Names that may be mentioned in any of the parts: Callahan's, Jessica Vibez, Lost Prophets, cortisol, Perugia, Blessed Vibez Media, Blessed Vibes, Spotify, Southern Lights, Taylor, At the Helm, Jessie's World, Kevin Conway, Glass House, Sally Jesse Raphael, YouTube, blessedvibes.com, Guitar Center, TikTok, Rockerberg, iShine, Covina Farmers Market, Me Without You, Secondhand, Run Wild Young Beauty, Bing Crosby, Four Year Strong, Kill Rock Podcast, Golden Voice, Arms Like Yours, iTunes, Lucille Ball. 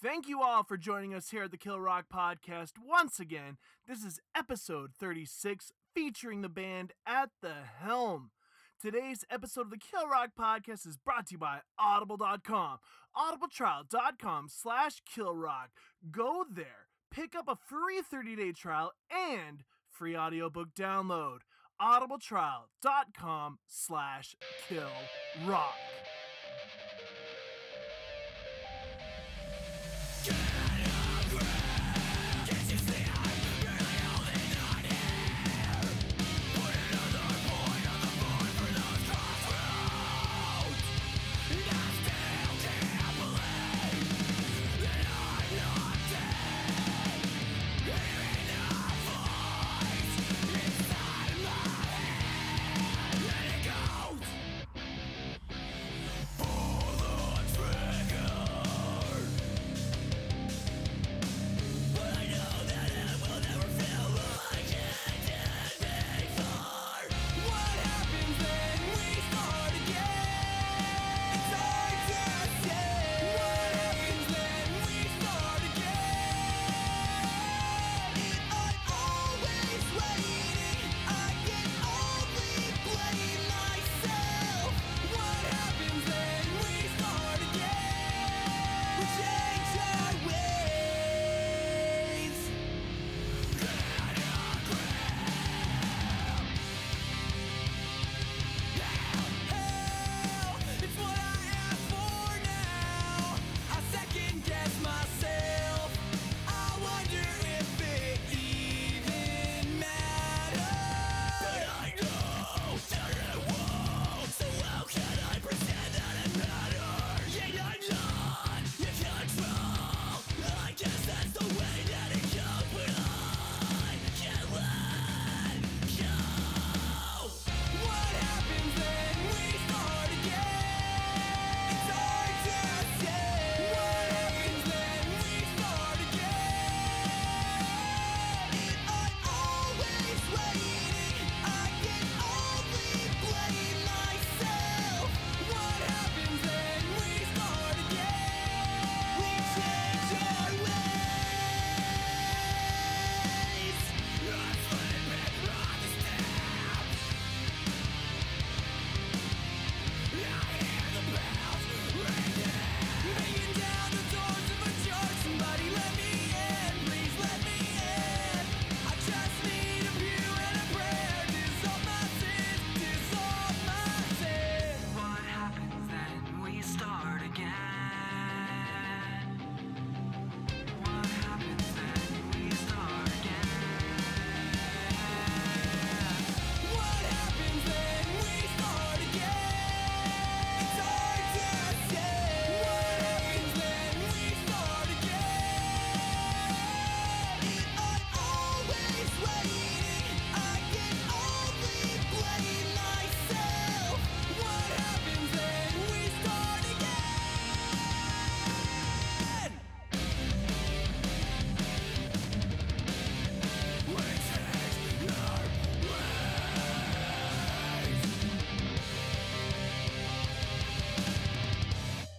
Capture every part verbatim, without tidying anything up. Thank you all for joining us here at the Kill Rock Podcast once again. This is episode thirty-six featuring the band At the Helm. Today's episode of the Kill Rock Podcast is brought to you by Audible dot com. Audibletrial dot com slash Kill Rock. Go there, pick up a free thirty-day trial and free audiobook download. Audibletrial dot com slash Kill Rock.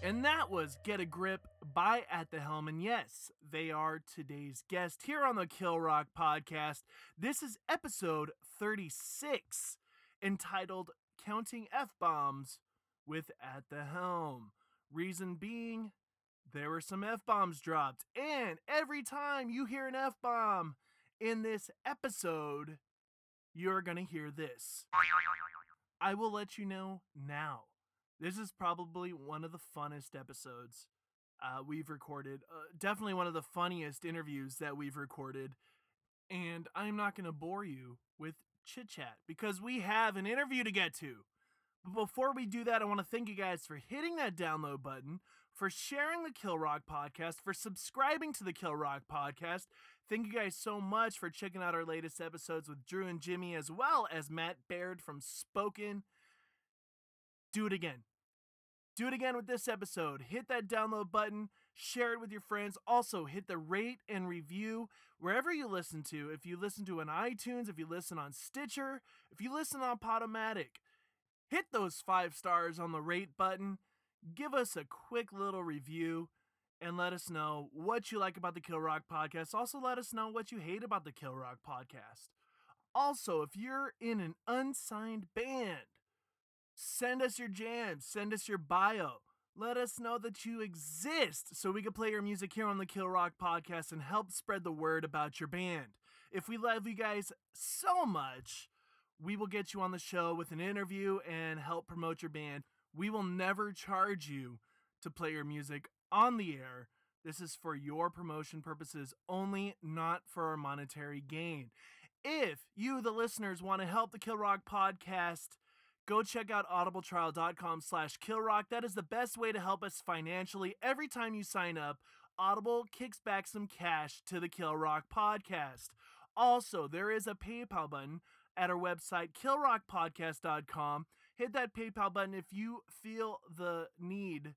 And that was Get a Grip by At the Helm. And yes, they are today's guest here on the Kill Rock Podcast. This is episode thirty-six, entitled Counting F-Bombs with At the Helm. Reason being, there were some F-bombs dropped. And every time you hear an F-bomb in this episode, you're going to hear this. I will let you know now. This is probably one of the funnest episodes uh, we've recorded. Uh, definitely one of the funniest interviews that we've recorded. And I'm not going to bore you with chit-chat because we have an interview to get to. But before we do that, I want to thank you guys for hitting that download button, for sharing the Kill Rock Podcast, for subscribing to the Kill Rock Podcast. Thank you guys so much for checking out our latest episodes with Drew and Jimmy, as well as Matt Baird from Spoken. Do it again. Do it again with this episode. Hit that download button. Share it with your friends. Also, hit the rate and review wherever you listen to. If you listen to an iTunes, if you listen on Stitcher, if you listen on Podomatic, hit those five stars on the rate button. Give us a quick little review. and let us know what you like about the Kill Rock Podcast. Also, let us know what you hate about the Kill Rock Podcast. Also, if you're in an unsigned band, send us your jams, send us your bio. Let us know that you exist so we can play your music here on the Kill Rock Podcast and help spread the word about your band. If we love you guys so much, we will get you on the show with an interview and help promote your band. We will never charge you to play your music on the air. This is for your promotion purposes only, not for our monetary gain. If you, the listeners, want to help the Kill Rock Podcast, go check out audibletrial.com slash killrock. That is the best way to help us financially. Every time you sign up, Audible kicks back some cash to the Kill Rock Podcast. Also, there is a PayPal button at our website, kill rock podcast dot com. Hit that PayPal button if you feel the need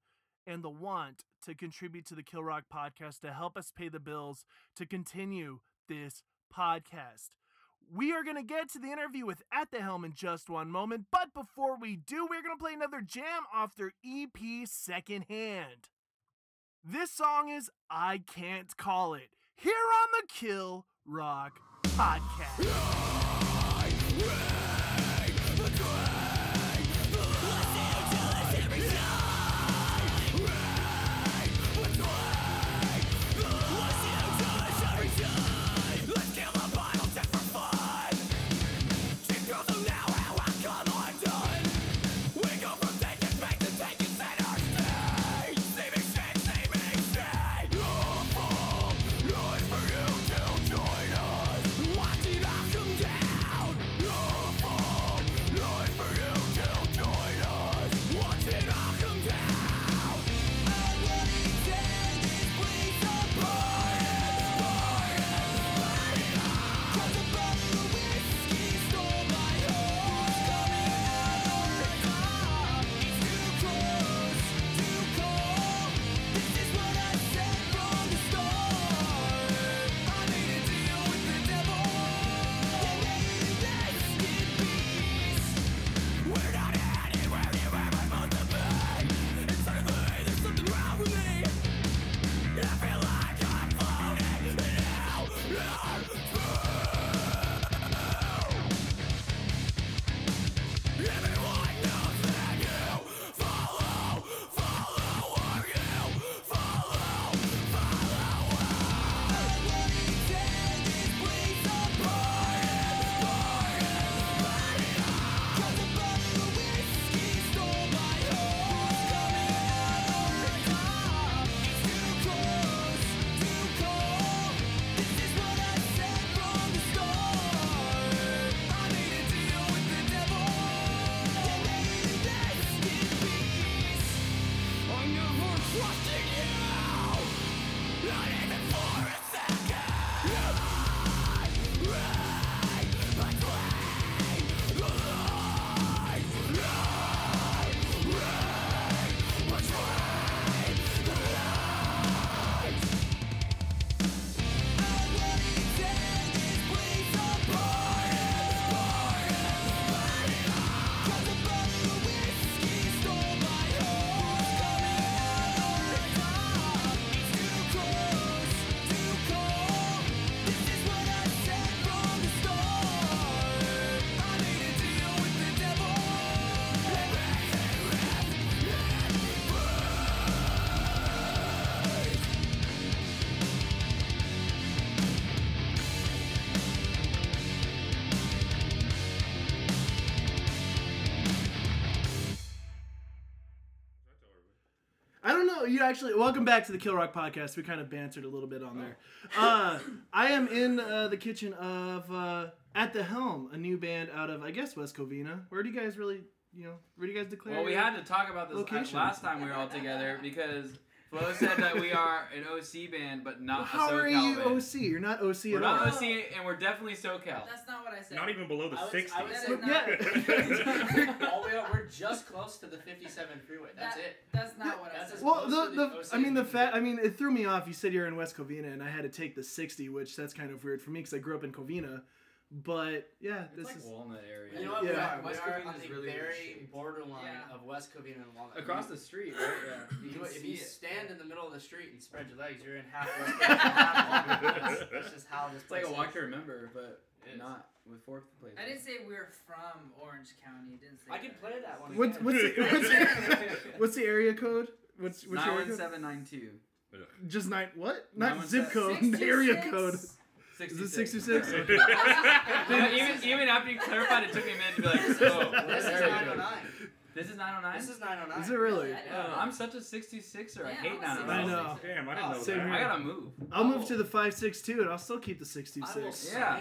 and the want to contribute to the Kill Rock Podcast to help us pay the bills to continue this podcast. We are going to get to the interview with At the Helm in just one moment, but before we do, we're going to play another jam off their E P Secondhand. This song is I Can't Call It, here on the Kill Rock Podcast. I Actually, welcome back to the Kill Rock Podcast. We kind of bantered a little bit on there. Uh, I am in uh, the kitchen of uh, At the Helm, a new band out of, I guess, West Covina. Where do you guys really, you know, where do you guys declare? Well, we had to talk about this location last time we were all together because Flo said that we are an O C band, but not well, a SoCal band. How are you band. O C? You're not O C we're at all. We're not O C, and we're definitely SoCal. That's not what I said. Not even below the sixties. I was not. Yeah. All the way up, we're just close to the fifty-seven freeway. That's that, it. That's not yeah. what I that's said. Well, the, the, the I mean, the fact. I mean, it threw me off. You said you're in West Covina, and I had to take the sixty, which that's kind of weird for me because I grew up in Covina. But yeah, it's this like is Walnut area. You know what? Yeah. West Covina is really very borderline yeah. of West Covina and Walnut. Across the street, right? Yeah. You you if you it. stand in the middle of the street and spread your legs, you're in half West Covina. Half Walnut. That's just how this. It's place like a walk to remember, but not with fourth place. I didn't say we we're from Orange County. Didn't say. I that. can play that one. What's what's, the, what's what's the area code? What's what's your nine one seven nine two. Just nine what? Not zip code. The area code. sixty-six Is it sixty-six? Even even after you clarified, it took me a minute to be like, oh, this is nine oh nine. This is nine oh nine? This is nine oh nine. Is it really? Yeah. I'm such a sixty-sixer. Yeah, I hate nine oh nine. I know. Damn, I didn't oh, know that. I gotta move. I'll oh. move to the five six two and I'll still keep the sixty-six. Yeah.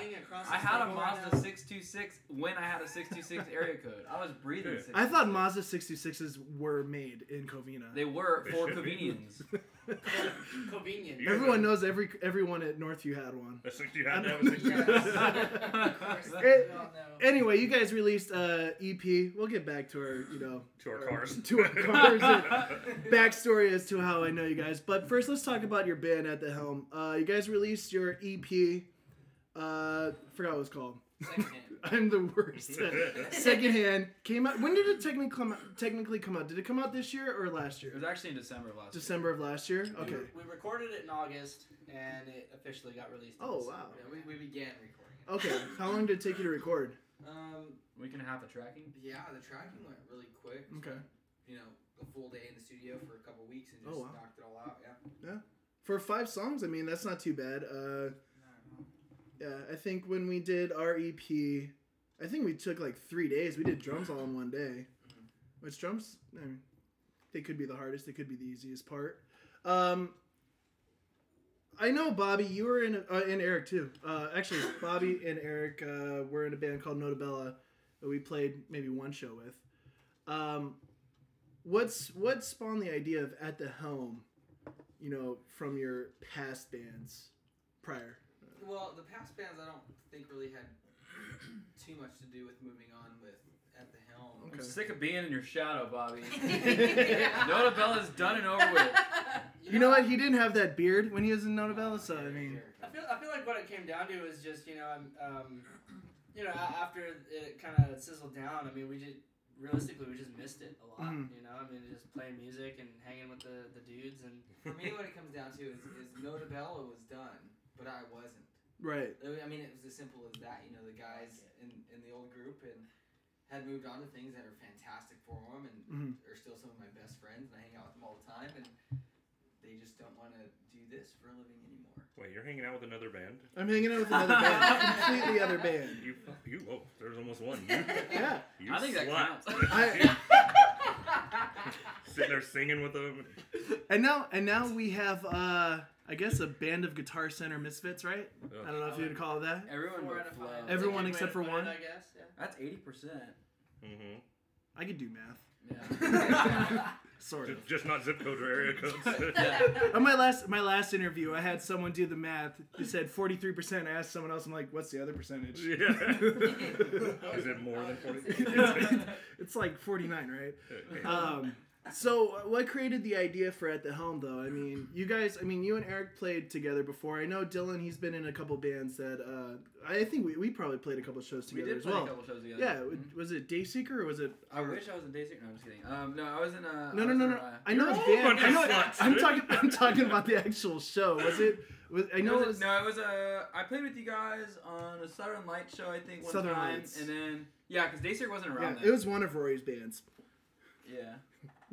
I had a Mazda right six two six when I had a six two six area code. I was breathing six two six. I thought Mazda six two sixes were made in Covina. They were they for Covinians. Covinian. Everyone knows every everyone at Northview had one. A sixty had that was sixty. Anyway, you guys released uh E P. We'll get back to our, you know, to our, our cars. To our cars. Backstory as to how I know you guys. But first, let's talk about your band At the Helm. Uh, you guys released your E P. Uh, forgot what it was called. Secondhand. I'm the worst. Secondhand came out. When did it technically technically come out? Did it come out this year or last year? It was actually in December of last December year. December of last year? Okay. We, we recorded it in August and it officially got released. In oh, December. Wow. Yeah, we, we began recording it. Okay. How long did it take you to record? Um, week and a half of tracking? Yeah, the tracking went really quick. Okay. You know, a full day in the studio for a couple weeks and just oh, wow. knocked it all out. Yeah. Yeah. For five songs, I mean, that's not too bad. Uh, Yeah, I think when we did our E P, I think we took like three days. We did drums all in one day. Mm-hmm. Which drums, I mean, they could be the hardest. They could be the easiest part. Um, I know, Bobby, you were in, uh, and Eric too. Uh, actually, Bobby and Eric uh, were in a band called Notabella that we played maybe one show with. Um, what's what spawned the idea of At the Helm, you know, from your past bands prior? Well, the past bands I don't think really had too much to do with moving on with At the Helm. Okay. I'm sick of being in your shadow, Bobby. yeah. Notabella's done and over with. You, you know, know what? He didn't have that beard when he was in Notabella, so I mean. I feel I feel like what it came down to is just, you know, I'm, um, you know, after it kind of sizzled down, I mean, we just realistically we just missed it a lot. Mm. You know, I mean, just playing music and hanging with the, the dudes, and for me, what it comes down to is, is Notabella was done, but I wasn't. Right. I mean, it was as simple as that. You know, the guys in, in the old group and had moved on to things that are fantastic for them and mm-hmm. are still some of my best friends, and I hang out with them all the time, and they just don't want to do this for a living anymore. Wait, you're hanging out with another band? I'm hanging out with another band. Completely other band. You, you, oh, there's almost one. You, yeah. You I think slut. That counts. I, sitting there singing with them. And now, and now we have... Uh, I guess a band of Guitar Center misfits, right? Oh. I don't know if you would call it that. Everyone, Four out of five. Everyone except for one. It, I guess. Yeah. That's eighty percent. Mm-hmm. I could do math. Yeah. Sort of. Just, just not zip code or area codes. yeah. On my last my last interview, I had someone do the math. They said forty three percent. I asked someone else. I'm like, what's the other percentage? Yeah. Is it more than forty? it's, it's like forty nine, right? Okay. Um. So, what created the idea for At the Helm, though? I mean, you guys, I mean, you and Eric played together before. I know Dylan, he's been in a couple bands that, uh, I think we, we probably played a couple shows together we did as play well. a couple shows together. Yeah, mm-hmm. Was it Dayseeker or was it... I or, wish I was in Dayseeker. No, I'm just kidding. Um, no, I was in a... No, no, no, no. A, I know it's band. I know, it, I'm, talking, I'm talking about the actual show. Was it... Was, I know was it, it was... No, it was a... I played with you guys on a Southern Lights show, I think, one Southern time. Lights. And then... Yeah, because Dayseeker wasn't around yeah, then. It was one of Rory's bands. Yeah.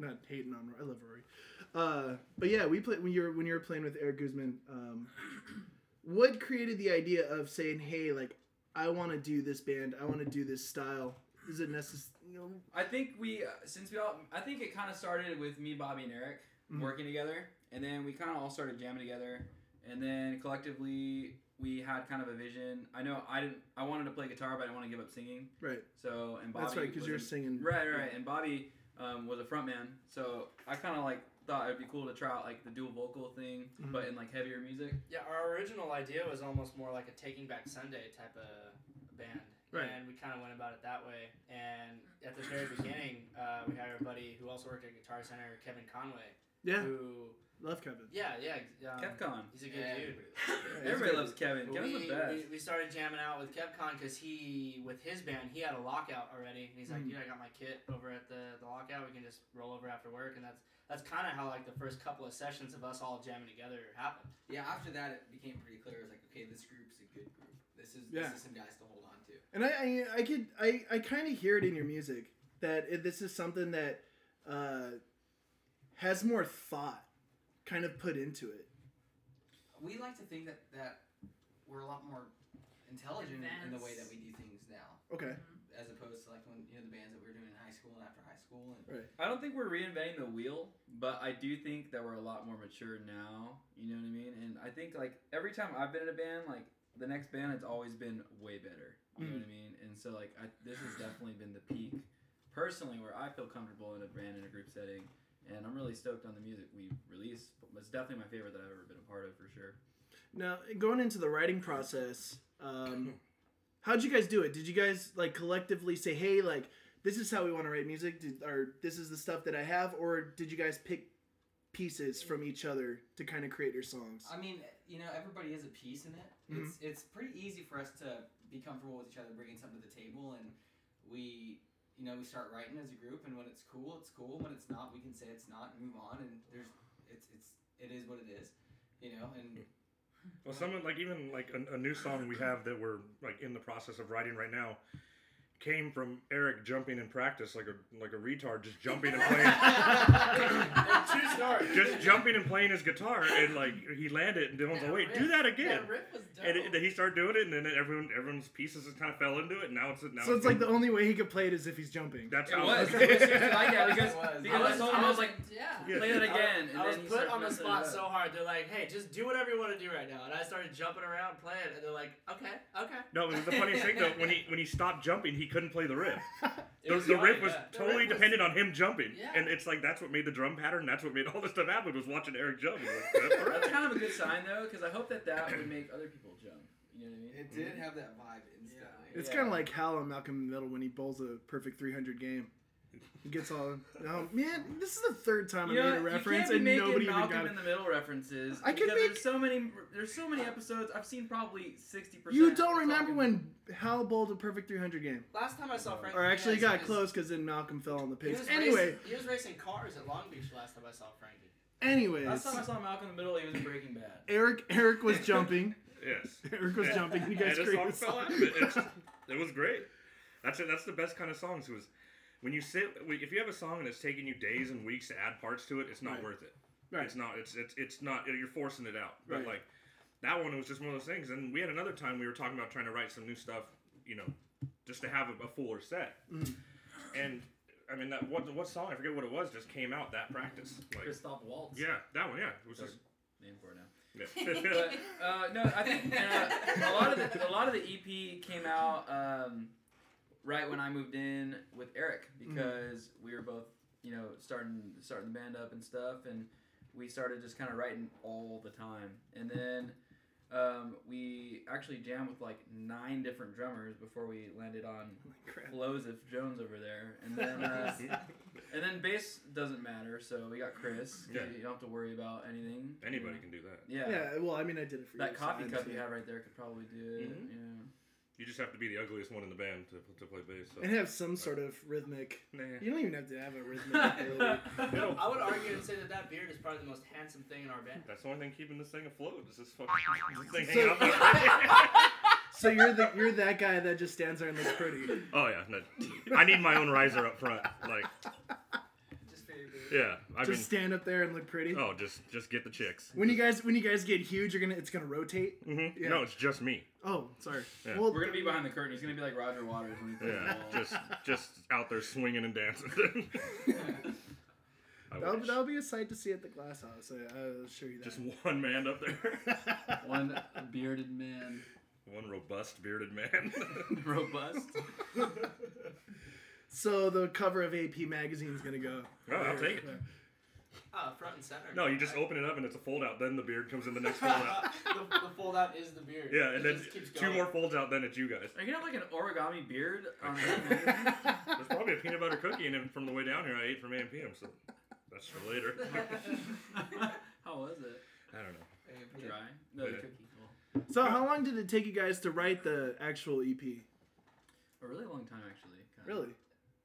Not hating on Rory. I love Rory. Uh, but yeah, we played when you were when you were playing with Eric Guzman. Um, what created the idea of saying, "Hey, like, I want to do this band. I want to do this style." Is it necessary? No. I think we uh, since we all. I think it kind of started with me, Bobby, and Eric mm-hmm. working together, and then we kind of all started jamming together, and then collectively we had kind of a vision. I know I didn't. I wanted to play guitar, but I didn't want to give up singing. Right. So and Bobby. That's right, because you're singing. Right, right, and Bobby. Um, was a frontman, so I kind of like thought it'd be cool to try out like the dual vocal thing, mm-hmm. but in like heavier music. Yeah, our original idea was almost more like a Taking Back Sunday type of band, right. And we kind of went about it that way. And at the very beginning, uh, we had our buddy who also worked at Guitar Center, Kevin Conway, Yeah. Who love Kevin. Yeah, yeah. Um, KevCon. He's a good yeah. dude. Everybody loves Kevin. Kevin's we, the best. We, we started jamming out with KevCon because he, with his band, he had a lockout already. And he's like, dude, I got my kit over at the, the lockout. We can just roll over after work. And that's that's kind of how like the first couple of sessions of us all jamming together happened. Yeah, after that, it became pretty clear. It was like, okay, this group's a good group. This is, yeah. this is some guys to hold on to. And I I, I could I, I kind of hear it in your music that it, this is something that uh, has more thought kind of put into it. We like to think that, that we're a lot more intelligent Advanced. in the way that we do things now. Okay. As opposed to like when you know the bands that we were doing in high school and after high school. And right. I don't think we're reinventing the wheel, but I do think that we're a lot more mature now. You know what I mean? And I think like every time I've been in a band, like the next band, it's always been way better. You mm. know what I mean? And so like I, this has definitely been the peak personally where I feel comfortable in a band in a group setting. And I'm really stoked on the music we released. It's definitely my favorite that I've ever been a part of, for sure. Now, going into the writing process, um, how'd you guys do it? Did you guys, like, collectively say, hey, like, this is how we want to write music, did, or this is the stuff that I have, or did you guys pick pieces from each other to kind of create your songs? I mean, you know, everybody has a piece in it. Mm-hmm. It's, it's pretty easy for us to be comfortable with each other, bringing something to the table, and we... You know, we start writing as a group, and when it's cool, it's cool. When it's not, we can say it's not and move on. And there's, it's, it's, it is what it is, you know. And well, someone like even like a, a new song we have that we're like in the process of writing right now came from Eric jumping in practice like a like a retard, just jumping and playing. Just jumping and playing his guitar, and like he landed, and everyone's like, "Wait, riff, do that again!" That riff was dope. And it, he started doing it, and then everyone everyone's pieces just kind of fell into it. And now it's now. So it's, it's like the only way he could play it is if he's jumping. That's how it was. Like that because because I was, I was like, yeah, play it again. I, I was put on the spot so hard. They're like, "Hey, just do whatever you want to do right now," and I started jumping around, playing it, and they're like, "Okay, okay." No, the funniest thing though, when he when he stopped jumping, he couldn't play the riff. The, was the funny, riff was yeah. totally riff was, dependent on him jumping. Yeah. And it's like, that's what made the drum pattern, that's what made all this stuff happen, was watching Eric jump. Like, that's, that's kind of a good sign, though, because I hope that that would make other people jump. You know what I mean? It did have that vibe instantly. Yeah. It's yeah. kind of like Hal on Malcolm in the Middle when he bowls a perfect three hundred game. He gets all, oh, man, this is the third time you I know, made a reference, and nobody even got it. You can't be making Malcolm in the Middle references. I could make... There's so, many, there's so many episodes, I've seen probably sixty percent. You don't remember when Hal bowled a perfect three hundred game. Last time I saw Frank... Or actually he got close, because then Malcolm fell on the pace. He anyway... Racing, he was racing cars at Long Beach last time I saw Frankie. Anyways... Last time I saw Malcolm in the Middle, he was in Breaking Bad. Eric Eric was jumping. Yes. Eric was yeah. jumping, you guys created this song. Fell it, it, just, it was great. That's it. That's the best kind of songs, was... When you sit, if you have a song and it's taking you days and weeks to add parts to it, it's not right. worth it. Right. It's not. It's it's it's not. You're forcing it out. But right. like that one was just one of those things. And we had another time we were talking about trying to write some new stuff, you know, just to have a, a fuller set. Mm. And I mean, that what what song I forget what it was just came out that practice. Like, Christoph Waltz. Yeah, that one. Yeah, it was just name for it now. Yeah. But uh, no, I think uh, a lot of the a lot of the E P came out. Um, Right when I moved in with Eric, because mm-hmm. we were both, you know, starting starting the band up and stuff, and we started just kind of writing all the time. And then um, we actually jammed with like nine different drummers before we landed on Joseph Jones over there. And then uh, and then bass doesn't matter, so we got Chris. Yeah. You don't have to worry about anything. Anybody you know? Can do that. Yeah. Yeah. Well, I mean, I did it for that you. That coffee so cup you have right there could probably do it. Mm-hmm. You know. You just have to be the ugliest one in the band to to play bass. So. And have some sort of rhythmic... Nah. You don't even have to have a rhythmic ability. I would argue and say that that beard is probably the most handsome thing in our band. That's the only thing keeping this thing afloat. Is this fucking this thing hanging up? So you're the you're that guy that just stands there and looks pretty. Oh, yeah. No, I need my own riser up front. Like... Yeah, I just mean, stand up there and look pretty. Oh, just just get the chicks. When you guys when you guys get huge, you're gonna it's gonna rotate. Mm-hmm. Yeah. No, it's just me. Oh, sorry. Yeah. Well, we're gonna be behind the curtain. He's gonna be like Roger Waters when he plays yeah, the ball. just just out there swinging and dancing. That'll, that'll be a sight to see at the Glass House. I, I'll show you that. Just one man up there. One bearded man. One robust bearded man. Robust. So the cover of A P Magazine is going to go. Oh, I'll take it. Oh, front and center. No, you just open it up and it's a fold out. Then the beard comes in the next fold out. the, the fold out is the beard. Yeah, and it then two going. more folds out, then it's you guys. Are you going to have like an origami beard? On There's probably a peanut butter cookie in it from the way down here I ate from A M P M, so... That's for later. How was it? I don't know. Uh, Dry? No, yeah. Tricky. Cool. So how long did it take you guys to write the actual E P? A really long time, actually. Kind of. Really?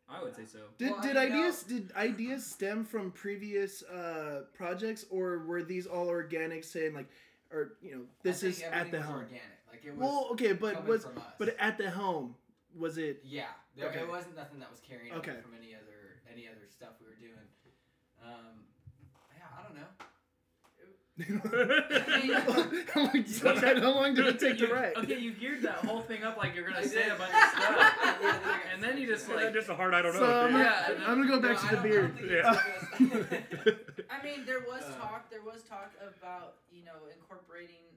I would say so. Did well, did I mean, ideas no. did ideas stem from previous uh, projects, or were these all organic? Saying like, or you know, this I think is at the helm. Organic, like it was. Well, okay, but was but at the helm was it? Yeah, there okay. it wasn't nothing that was carried okay. from any other any other stuff we were doing. Um, yeah, I don't know. How long did it take you, to write? Okay, you geared that whole thing up like you're gonna say a bunch of stuff, and then you just like and just a hard I don't know. So I'm, yeah, then, I'm gonna go back no, to the beard. Yeah. I mean, there was talk. There was talk about you know incorporating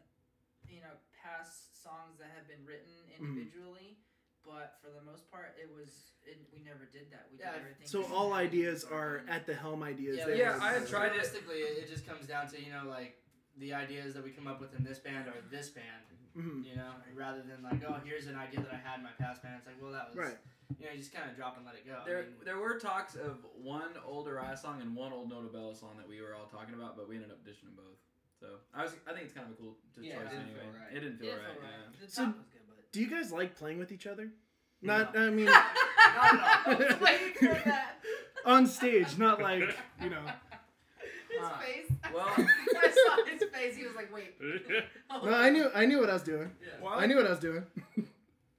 you know past songs that have been written individually, mm. but for the most part, it was it, we never did that. We yeah, did everything. So all ideas are and, at the helm ideas. Yeah, yeah I have tried. Realistically, it. it just comes down to you know like. The ideas that we come up with in this band are this band, mm-hmm. you know, rather than like, oh, here's an idea that I had in my past band. It's like, well, that was, right. you know, you just kind of drop and let it go. There I mean, there were talks of one old Oriah song and one old Notabella song that we were all talking about, but we ended up dishing them both. So I was, I think it's kind of a cool yeah, choice it anyway. Feel right. It didn't feel it right. Feel right. Yeah. The so was good, but... Do you guys like playing with each other? No. Not, I mean, not at all. Waiting for that. On stage, not like, you know. His uh, face. Well, I saw his face. He was like, "Wait." Oh, no, I knew. I knew what I was doing. Yeah. Well, I knew what I was doing.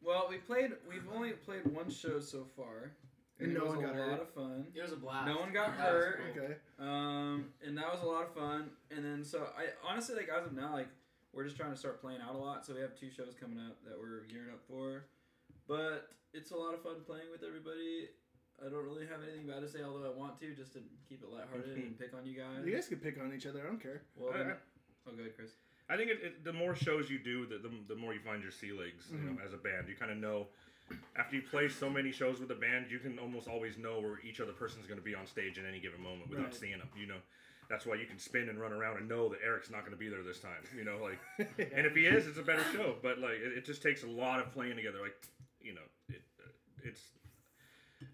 Well, we played. We've only played one show so far, and, and no it was one a got lot hurt. Of fun. It was a blast. No one got yeah, hurt. Cool. Okay. Um, and that was a lot of fun. And then, so I honestly, like as of now, like we're just trying to start playing out a lot. So we have two shows coming up that we're gearing up for, but it's a lot of fun playing with everybody. I don't really have anything bad to say, although I want to, just to keep it lighthearted and pick on you guys. You guys can pick on each other. I don't care. Well, I, I, oh, go ahead, Chris. I think it, it, the more shows you do, the, the the more you find your sea legs. Mm-hmm. You know, as a band, you kind of know. After you play so many shows with a band, you can almost always know where each other person's going to be on stage in any given moment without right. seeing them. You know, that's why you can spin and run around and know that Eric's not going to be there this time. You know, like, yeah. and if he is, it's a better show. But like, it, it just takes a lot of playing together. Like, you know, it it's.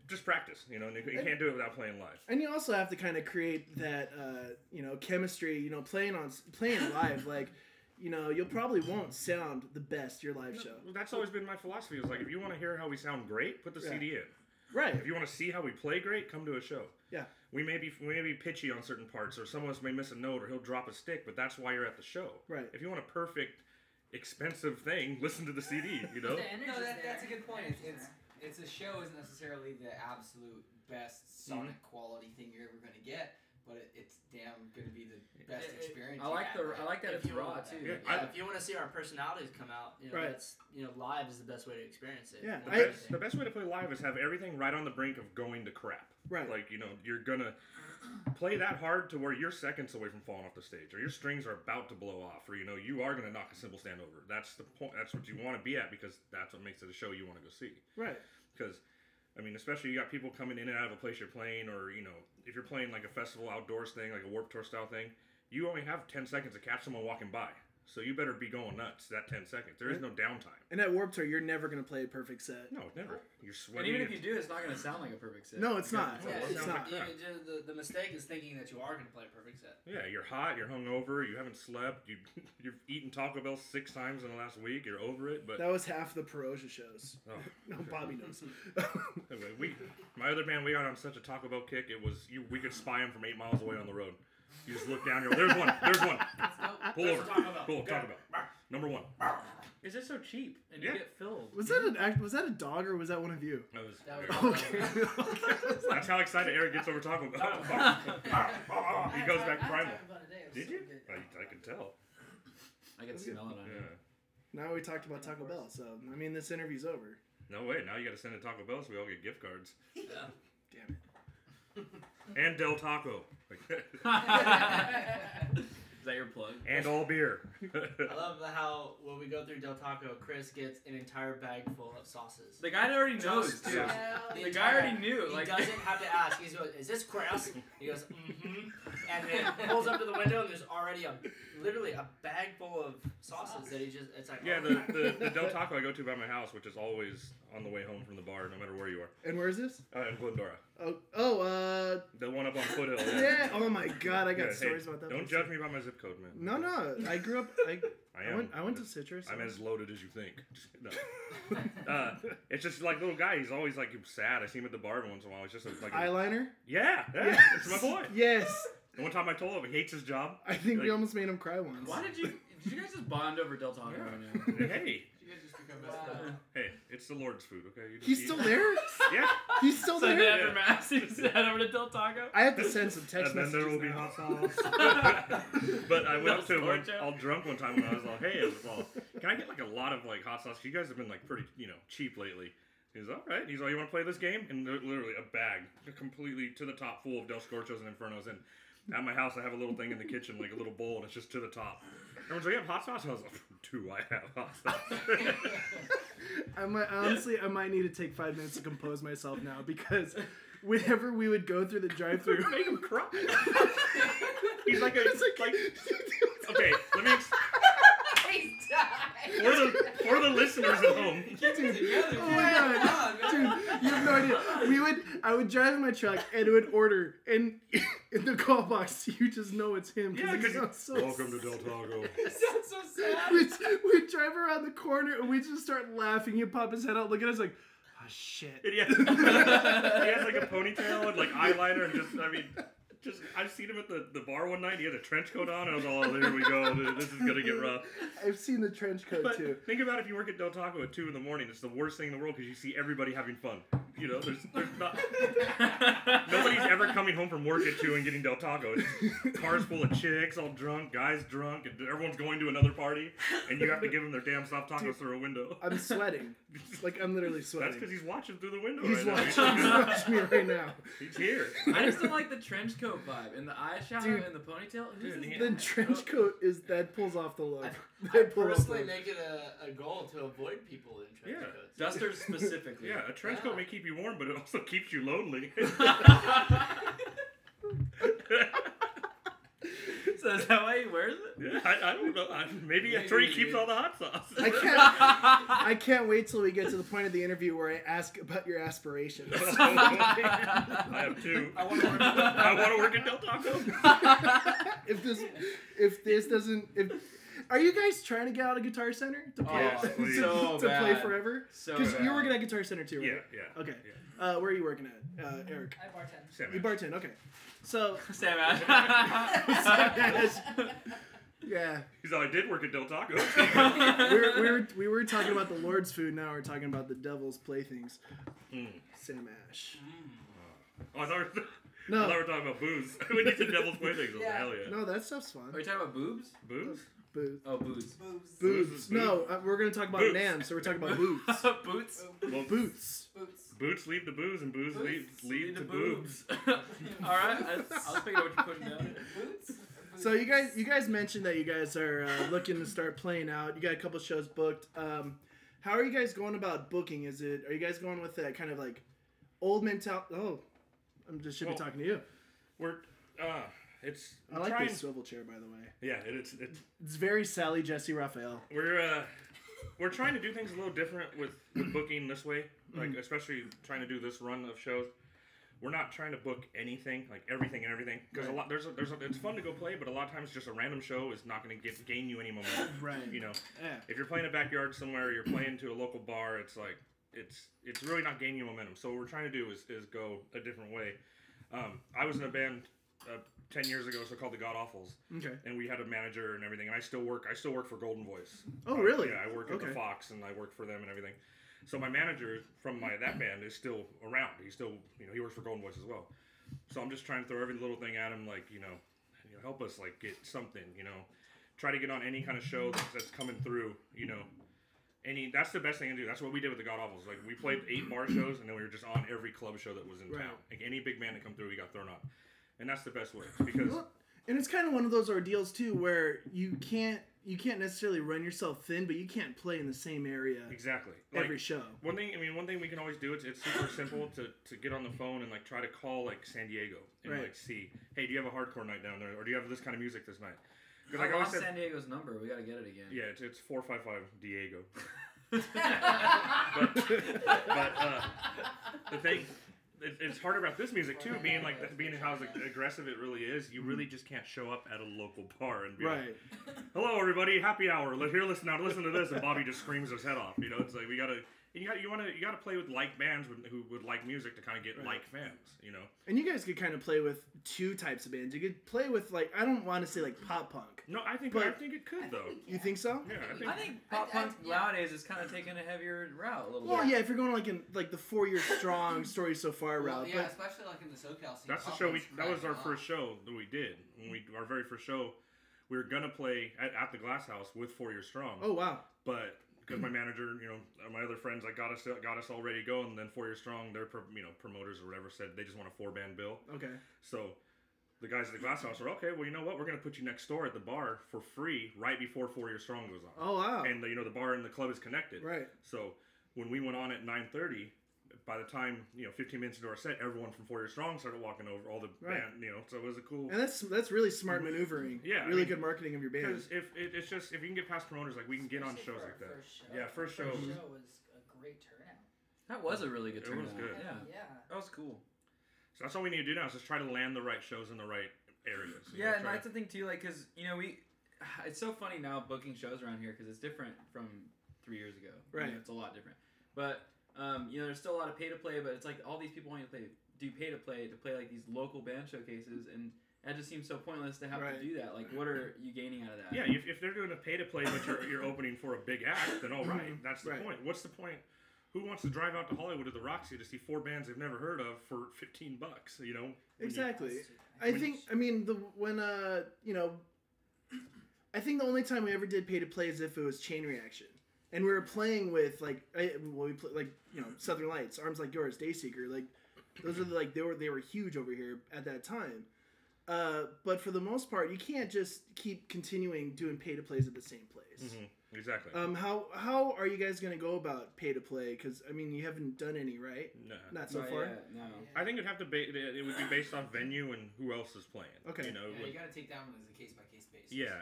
Just practice, you know, and you can't and, do it without playing live. And you also have to kind of create that, uh, you know, chemistry, you know, playing on playing live. Like, you know, you'll probably won't sound the best your live no, show. That's always been my philosophy. It's like, if you want to hear how we sound great, put the yeah. C D in. Right. If you want to see how we play great, come to a show. Yeah. We may be we may be pitchy on certain parts, or some of us may miss a note, or he'll drop a stick, but that's why you're at the show. Right. If you want a perfect, expensive thing, listen to the C D, you know? The no, that, that's a good point. It's... it's It's a show isn't necessarily the absolute best sonic mm-hmm. quality thing you're ever going to get, but it, it's damn going to be the best it, it, experience. I like the I like that it's raw too. Yeah. Yeah, I, if you want to see our personalities come out, you know, right. that's you know, live is the best way to experience it. Yeah, the, I, best, the best way to play live is have everything right on the brink of going to crap. Right, like you know, you're gonna play that hard to where you're seconds away from falling off the stage, or your strings are about to blow off, or you know, you are gonna knock a cymbal stand over. That's the point. That's what you want to be at because that's what makes it a show you want to go see. Right. Because, I mean, especially you got people coming in and out of a place you're playing, or you know, if you're playing like a festival outdoors thing, like a Warped Tour style thing, you only have ten seconds to catch someone walking by. So you better be going nuts that ten seconds. There is no downtime. And at Warped Tour, you're never going to play a perfect set. No, never. You're sweating. And even if you do, it's not going to sound like a perfect set. No, it's not. Yeah, it's, it's not. Like you, the, the mistake is thinking that you are going to play a perfect set. Yeah, you're hot, you're hungover, you haven't slept, you, you've eaten Taco Bell six times in the last week, you're over it. But that was half the Perugia shows. Oh, no, sure. Bobby knows. Anyway, we, my other band, we got on such a Taco Bell kick, it was you, we could spy them from eight miles away on the road. You just look down here. There's one. There's one. Pull over. Cool. Talk about number one. Is it so cheap? And yeah. you get filled. Was that an act? Was that a dog or was that one of you? That was. That was okay. okay. That's how excited Eric gets over Taco Bell. He goes back to primal. Did you? So I, I can tell. I can smell it on you. Yeah. Now we talked about Taco Bell, so I mean this interview's over. No way. Now you got to send a Taco Bell so we all get gift cards. Yeah. Damn it. And Del Taco. Is that your plug? And all beer. I love how when we go through Del Taco, Chris gets an entire bag full of sauces. The guy already knows, too. Yeah. The, the guy already knew. He like, doesn't have to ask. He goes, "Is this Kraus?" He goes, "Mm-hmm." And then pulls up to the window, and there's already a literally a bag full of sauces that he just. It's like yeah, oh, the, the the Del Taco I go to by my house, which is always on the way home from the bar, no matter where you are. And where is this? Uh, in Glendora. Oh, oh, uh... the one up on Foothill. Yeah. yeah. Oh, my God. I got yeah, stories hey, about that. Don't judge me by my zip code, man. No, no. I grew up... I, I, am, I, went, I went to Stitcher. So. I'm as loaded as you think. No. uh, it's just like little guy. He's always like sad. I see him at the bar once in a while. It's just like... A, eyeliner? Yeah. yeah yes. It's my boy. Yes. And one time I told him he hates his job. I think like, we almost made him cry once. Why did you... Did you guys just bond over Del Taco yeah. right now? Hey. Uh, hey, it's the Lord's food, okay? You just He's eat. still there? Yeah. He's still so there? So after yeah. Mass, he's head over to Del Taco? I have to send some text messages. And then there will be hot sauce. But I went up to him when, all drunk one time when I was like, hey, I was all, can I get like a lot of like hot sauce? You guys have been like pretty, you know, cheap lately. He's all right. He's all, you want to play this game? And literally a bag, completely to the top full of Del Scorchos and Infernos. And at my house, I have a little thing in the kitchen, like a little bowl, and it's just to the top. Everyone's like, you have hot sauce? And I was like, do I have hot sauce? I might, honestly, I might need to take five minutes to compose myself now, because whenever we would go through the drive-thru, we would make him cry. He's like, a, like, like okay, let me ex- He's dying. For the, for the listeners at home. Dude, oh my God. Dude, you have no idea. We would, I would drive in my truck, and it would order, and... In the call box, you just know it's him. Yeah, because sounds so welcome sad. To Del Taco. It sounds so sad. We, we drive around the corner and we just start laughing. He'd pop his head out, look at us like, oh shit. And he, has, he has like a ponytail and like eyeliner and just, I mean, just I've seen him at the, the bar one night. He had a trench coat on and I was all, oh, here we go. Dude, this is going to get rough. I've seen the trench coat but too. Think about if you work at Del Taco at two in the morning. It's the worst thing in the world because you see everybody having fun. You know, there's, there's not... Nobody's ever coming home from work at two and getting Del Taco. It's cars full of chicks, all drunk, guys drunk, and everyone's going to another party, and you have to give them their damn soft tacos Dude, through a window. I'm sweating. Like, I'm literally sweating. That's because he's watching through the window he's right watching, now. He's watching me right now. He's here. I just don't like the trench coat vibe, and the eye shadow, Dude, and the ponytail. Dude, the, the trench coat is, that pulls off the look. I, I personally make it a, a goal to avoid people in trench yeah. coats. Dusters specifically. Yeah, a trench yeah. coat may keep you warm, but it also keeps you lonely. So is that why he wears it? Yeah, I, I don't know. I, maybe yeah, that's where he keeps it. All the hot sauce. I can't, I can't wait till we get to the point of the interview where I ask about your aspirations. I have two. I want to work, I want to work at Del Taco. if this, if this doesn't, if. Are you guys trying to get out of Guitar Center to play, oh, to, so to play forever? So Because you're working at Guitar Center too, right? Yeah, yeah. Okay. Yeah. Uh, where are you working at, uh, Eric? I bartend. Sam you bartend, okay. So... Sam Ash. Yeah. He's like, I did work at Del Taco. we, were, we, were, we were talking about the Lord's food, now we're talking about the devil's playthings. Mm. Sam Ash. Mm. Oh, I thought we were... No. I thought we were talking about booze. We need the devil's playthings. Yeah. Hell yeah. No, that stuff's fun. Are you talking about boobs? Boobs? Boots. Oh, boots. Boots. Boots. boots. No, uh, we're going to talk about boots. N A M M, so we're talking about boots. boots. Well, boots. Boots. Boots leave the booze, and booze leave lead to boobs. All right, I, I'll figure out what you're putting down. Boots. So you guys, you guys mentioned that you guys are uh, looking to start playing out. You got a couple shows booked. Um, how are you guys going about booking? Is it? Are you guys going with that kind of like old mentality? Oh, I'm just should well, be talking to you. We're. Uh, It's, I like trying... this swivel chair, by the way. Yeah, it, it's it's it's very Sally Jesse Raphael. We're uh, we're trying to do things a little different with, with booking this way, like mm-hmm. especially trying to do this run of shows. We're not trying to book anything, like everything and everything, because right. a lot there's a, there's a, it's fun to go play, but a lot of times just a random show is not going to get gain you any momentum. Right. You know, yeah. if you're playing a backyard somewhere, or you're playing to a local bar. It's like it's it's really not gaining you momentum. So what we're trying to do is is go a different way. Um, I was in a band. Uh, ten years ago, so called the God Awfuls. Okay. And we had a manager and everything. And I still work. I still work for Golden Voice. Oh, really? Uh, yeah, I work okay. at the Fox, and I work for them and everything. So my manager from my that band is still around. He's still, you know, he works for Golden Voice as well. So I'm just trying to throw every little thing at him, like you know, you know help us like get something, you know, try to get on any kind of show that's, that's coming through, you know. Any that's the best thing to do. That's what we did with the God Awfuls. Like we played eight bar shows, and then we were just on every club show that was in right. town. Like any big band that come through, we got thrown on. And that's the best way, because well, and it's kind of one of those ordeals too, where you can't you can't necessarily run yourself thin, but you can't play in the same area exactly every like, show. One thing, I mean, one thing we can always do it's it's super simple to, to get on the phone and like try to call like San Diego and right. like see, hey, do you have a hardcore night down there, or do you have this kind of music this night? Because like I lost San Diego's number. We got to get it again. Yeah, it's it's four five five Diego. but but uh, the thing. it, it's hard about this music too, being like that, being how aggressive it really is. You really just can't show up at a local bar and be right. like, "Hello, everybody, happy hour. Let here, listen now, listen to this." And Bobby just screams his head off. You know, it's like we gotta. You got you want to you got to play with like bands who, who would like music to kind of get right. like fans, you know. And you guys could kind of play with two types of bands. You could play with like I don't want to say like pop punk. No, I think I think it could I though. Think you think so? Yeah, I think, I think pop punk yeah. nowadays is kind of taking a heavier route a little well, bit. Well, yeah, if you're going like in like the Four Year Strong story so far well, route, yeah, but especially like in the SoCal scene. That's the show we that was our first show that we did when we our very first show. We were gonna play at, at the Glass House with Four Year Strong. Oh wow! But. Because my manager, you know, my other friends, like got us, got us all ready to go, and then Four Year Strong, their, you know, promoters or whatever said they just want a four band bill. Okay. So, the guys at the Glass House were okay. Well, you know what? We're gonna put you next door at the bar for free right before Four Year Strong goes on. Oh wow! And the, you know the bar and the club is connected. Right. So when we went on at nine thirty, by the time you know fifteen minutes into our set, everyone from Four Year Strong started walking over all the right. band. You know, so it was a cool. And that's that's really smart maneuvering. Yeah. Really I mean, good marketing of your band. Because if it, it's just if you can get past promoters, like we can especially get on shows like that. First show. Yeah, first show. First show was a great turnout. That was a really good turnout. It was good. Yeah. Yeah. That was cool. So that's all we need to do now is just try to land the right shows in the right areas. Yeah, know, and that's to... the thing too, like, cause you know we, it's so funny now booking shows around here because it's different from three years ago. Right. You know, it's a lot different, but. Um, you know, there's still a lot of pay to play, but it's like all these people want you to play, do pay to play to play like these local band showcases, and that just seems so pointless to have right. to do that. Like, what are you gaining out of that? Yeah, if, if they're doing a pay to play, but you're you're opening for a big act, then all right, that's the right. point. What's the point? Who wants to drive out to Hollywood to the Roxy to see four bands they've never heard of for fifteen bucks? You know, exactly. You, I think you, I mean the when uh you know, I think the only time we ever did pay to play is if it was Chain Reaction. And we were playing with like, I, well, we play, like you know, Southern Lights, Arms Like Yours, Dayseeker, like those are the, like they were they were huge over here at that time. Uh, but for the most part, you can't just keep continuing doing pay to plays at the same place. Mm-hmm. Exactly. Um, how how are you guys gonna go about pay to play? Because I mean, you haven't done any, right? No, not so not far. Yet, no, I think it'd have to be it would be based off venue and who else is playing. Okay, you know, yeah, you gotta take that one as a case by case basis. Yeah.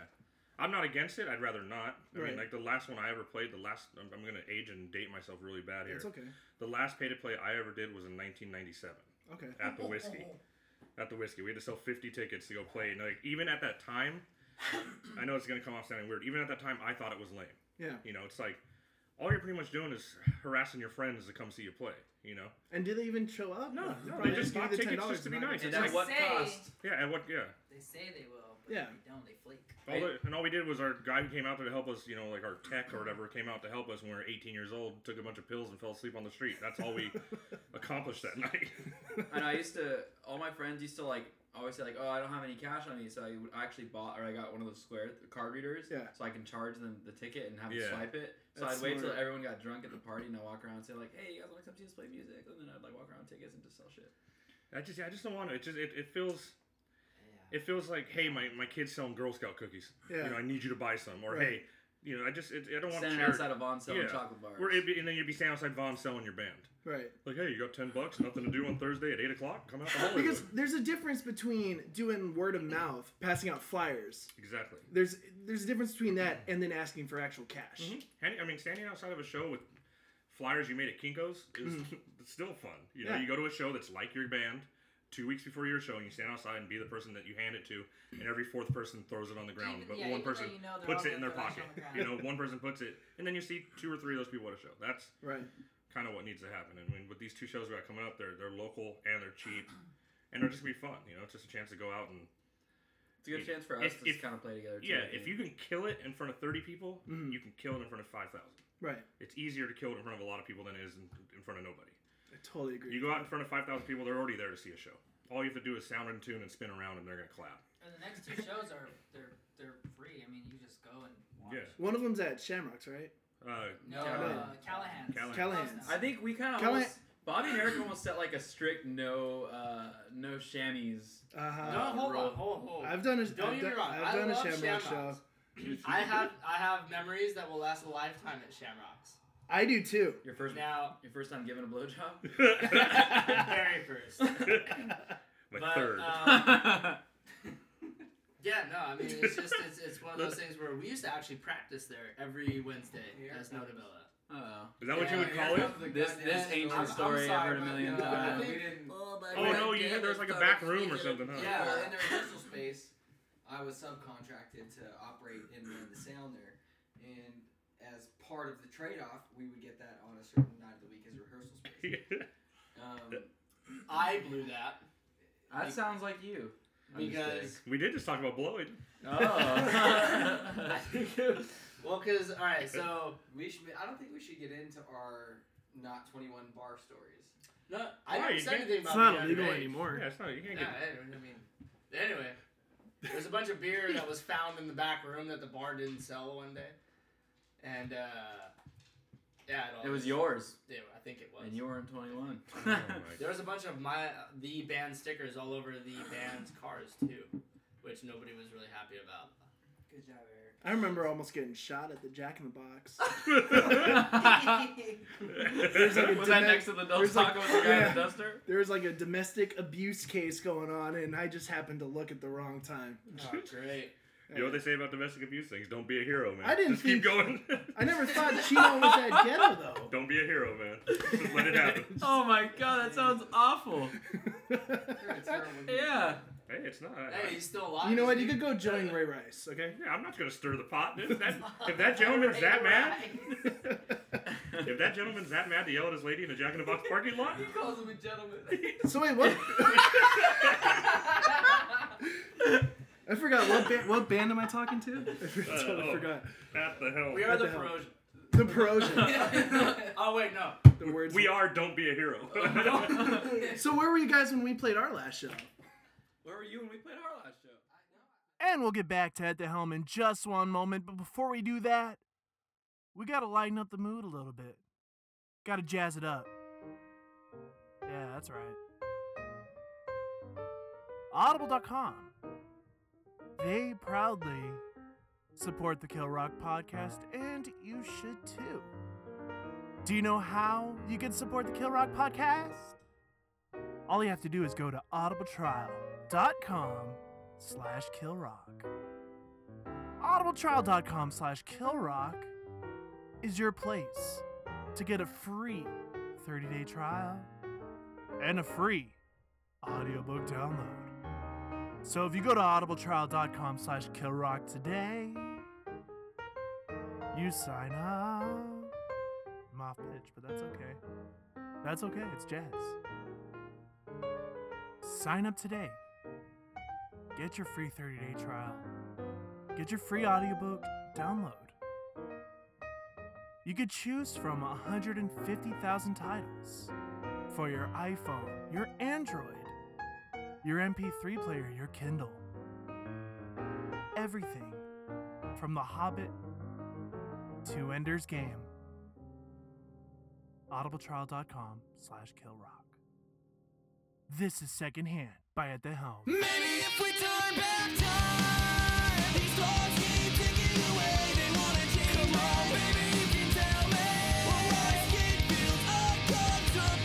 I'm not against it. I'd rather not. I right. mean, like the last one I ever played, the last, I'm, I'm going to age and date myself really bad here. It's okay. The last pay-to-play I ever did was in nineteen ninety-seven. Okay. At the Whiskey. At the Whiskey. We had to sell fifty tickets to go play. And like, even at that time, I know it's going to come off sounding weird. Even at that time, I thought it was lame. Yeah. You know, it's like, all you're pretty much doing is harassing your friends to come see you play. You know? And do they even show up? No. no they, they just bought tickets just to be nice. And at what cost? Yeah, at what, yeah. They say they will. Yeah. They don't, they flake. All the, and all we did was our guy who came out there to help us, you know, like our tech or whatever, came out to help us when we were eighteen years old, took a bunch of pills and fell asleep on the street. That's all we accomplished that night. And I used to, all my friends used to like, always say like, oh, I don't have any cash on me. So I would actually bought, or I got one of those square card readers. Yeah. So I can charge them the ticket and have yeah. them swipe it. So That's I'd wait smart. till everyone got drunk at the party and I'd walk around and say like, hey, you guys want to come see us play music? And then I'd like walk around with tickets and just sell shit. I just, I just don't want to. It just, it, it feels... It feels like, hey, my, my kid's selling Girl Scout cookies. Yeah. You know, I need you to buy some. Or, right. hey, you know, I just, it, I don't want to share. Outside of Vaughn selling yeah. chocolate bars. Or be, and then you'd be standing outside Vaughn selling your band. Right. Like, hey, you got ten bucks, nothing to do on Thursday at eight o'clock? Come out to Hollywood. Because there's a difference between doing word of mouth, passing out flyers. Exactly. There's there's a difference between that and then asking for actual cash. Mm-hmm. I mean, standing outside of a show with flyers you made at Kinko's is mm. still fun. You know, yeah. you go to a show that's like your band. Two weeks before your show, and you stand outside and be the person that you hand it to, and every fourth person throws it on the ground, but yeah, one person you know puts it in their pocket. The you know, one person puts it, and then you see two or three of those people at a show. That's right. kind of what needs to happen. And I mean, with these two shows we got coming up, they're they're local and they're cheap, and they're just gonna be fun. You know, it's just a chance to go out and. It's a good chance for us if, to if, kind of play together. Too, yeah, if you can kill it in front of thirty people, mm-hmm. you can kill it in front of five thousand. Right. It's easier to kill it in front of a lot of people than it is in, in front of nobody. I totally agree. You go out in front of five thousand people, they're already there to see a show. All you have to do is sound in tune and spin around, and they're going to clap. And the next two shows are, they're they're free. I mean, you just go and watch. Yeah. One of them's at Shamrocks, right? Uh, no, uh, Callahan's. Callahan's. Callahan's. I think we kind of Callahan- almost... Bobby and Eric almost set like a strict no uh, no shammies. Uh-huh. No, hold on, hold on, hold on. I've done a, Don't I've done, I've done a Shamrocks show. I have, I have memories that will last a lifetime at Shamrocks. I do too. Your first now, your first time giving a blowjob? Very first. My but, third. Um, yeah, no, I mean it's just it's, it's one of those things where we used to actually practice there every Wednesday as Notabella. Oh. Is that yeah, what you would yeah, call yeah, it? This this ancient I'm, story I've heard a million no, times. Think, oh, oh no, you had there was like a back room or something, huh? Yeah, well, in the rehearsal space, I was subcontracted to operate and run the sound there. And as part of the trade-off, we would get that on a certain night of the week as rehearsal space. um, I blew that. That like, sounds like you. Because we did just talk about blowing. Oh. I think it was, well, because, all right, so we should. Be, I don't think we should get into our not twenty-one bar stories. No, I didn't say anything about that. It's not legal anymore. Yeah, it's not. You can't nah, get it. I mean, anyway, there's a bunch of beer that was found in the back room that the bar didn't sell one day. And, uh,. Yeah, it, all it was, was yours. Yeah, I think it was. And you were in twenty-one. Oh, there was a bunch of my the band stickers all over the band's cars too, which nobody was really happy about. Good job, Eric. I remember almost getting shot at the Jack in the Box. There's like a was deme- that next to the Del Taco like, with the guy yeah, in the duster? There was like a domestic abuse case going on, and I just happened to look at the wrong time. Oh, great. You know what they say about domestic abuse things? Don't be a hero, man. I didn't Just keep going. I never thought Chino was that ghetto, though. Don't be a hero, man. Just let it happen. Oh, my God. That sounds awful. Yeah. Hey, it's not. Hey, he's still alive. You know what? You could go join Ray Rice, okay? Yeah, I'm not going to stir the pot. If that, if that gentleman's that mad... If that gentleman's that mad to yell at his lady in a Jack in the Box parking lot... He calls him a gentleman. So, wait, what... I forgot what band. What band am I talking to? I totally uh, oh, forgot. At the Helm. We are the, the Perugia. The Perugia. Oh wait, no. The words. We are. Don't be a hero. So where were you guys when we played our last show? Where were you when we played our last show? And we'll get back to At the Helm in just one moment. But before we do that, we gotta lighten up the mood a little bit. Gotta jazz it up. Yeah, that's right. Audible dot com. They proudly support the Kill Rock Podcast, and you should too. Do you know how you can support the Kill Rock Podcast? All you have to do is go to audibletrial.com slash killrock. audibletrial.com slash killrock is your place to get a free thirty-day trial and a free audiobook download. So if you go to audibletrial.com slash killrock today, you sign up. I'm off pitch, but that's okay. That's okay, it's jazz. Sign up today. Get your free thirty-day trial. Get your free audiobook download. You could choose from one hundred fifty thousand titles for your iPhone, your Android, your M P three player, your Kindle. Everything from The Hobbit to Ender's Game. audibletrial.com slash killrock. This is Secondhand by At the Helm. Maybe if we turn back time, these laws keep taking away. They want to take them all. Maybe you can tell me why life can feel uncomfortable.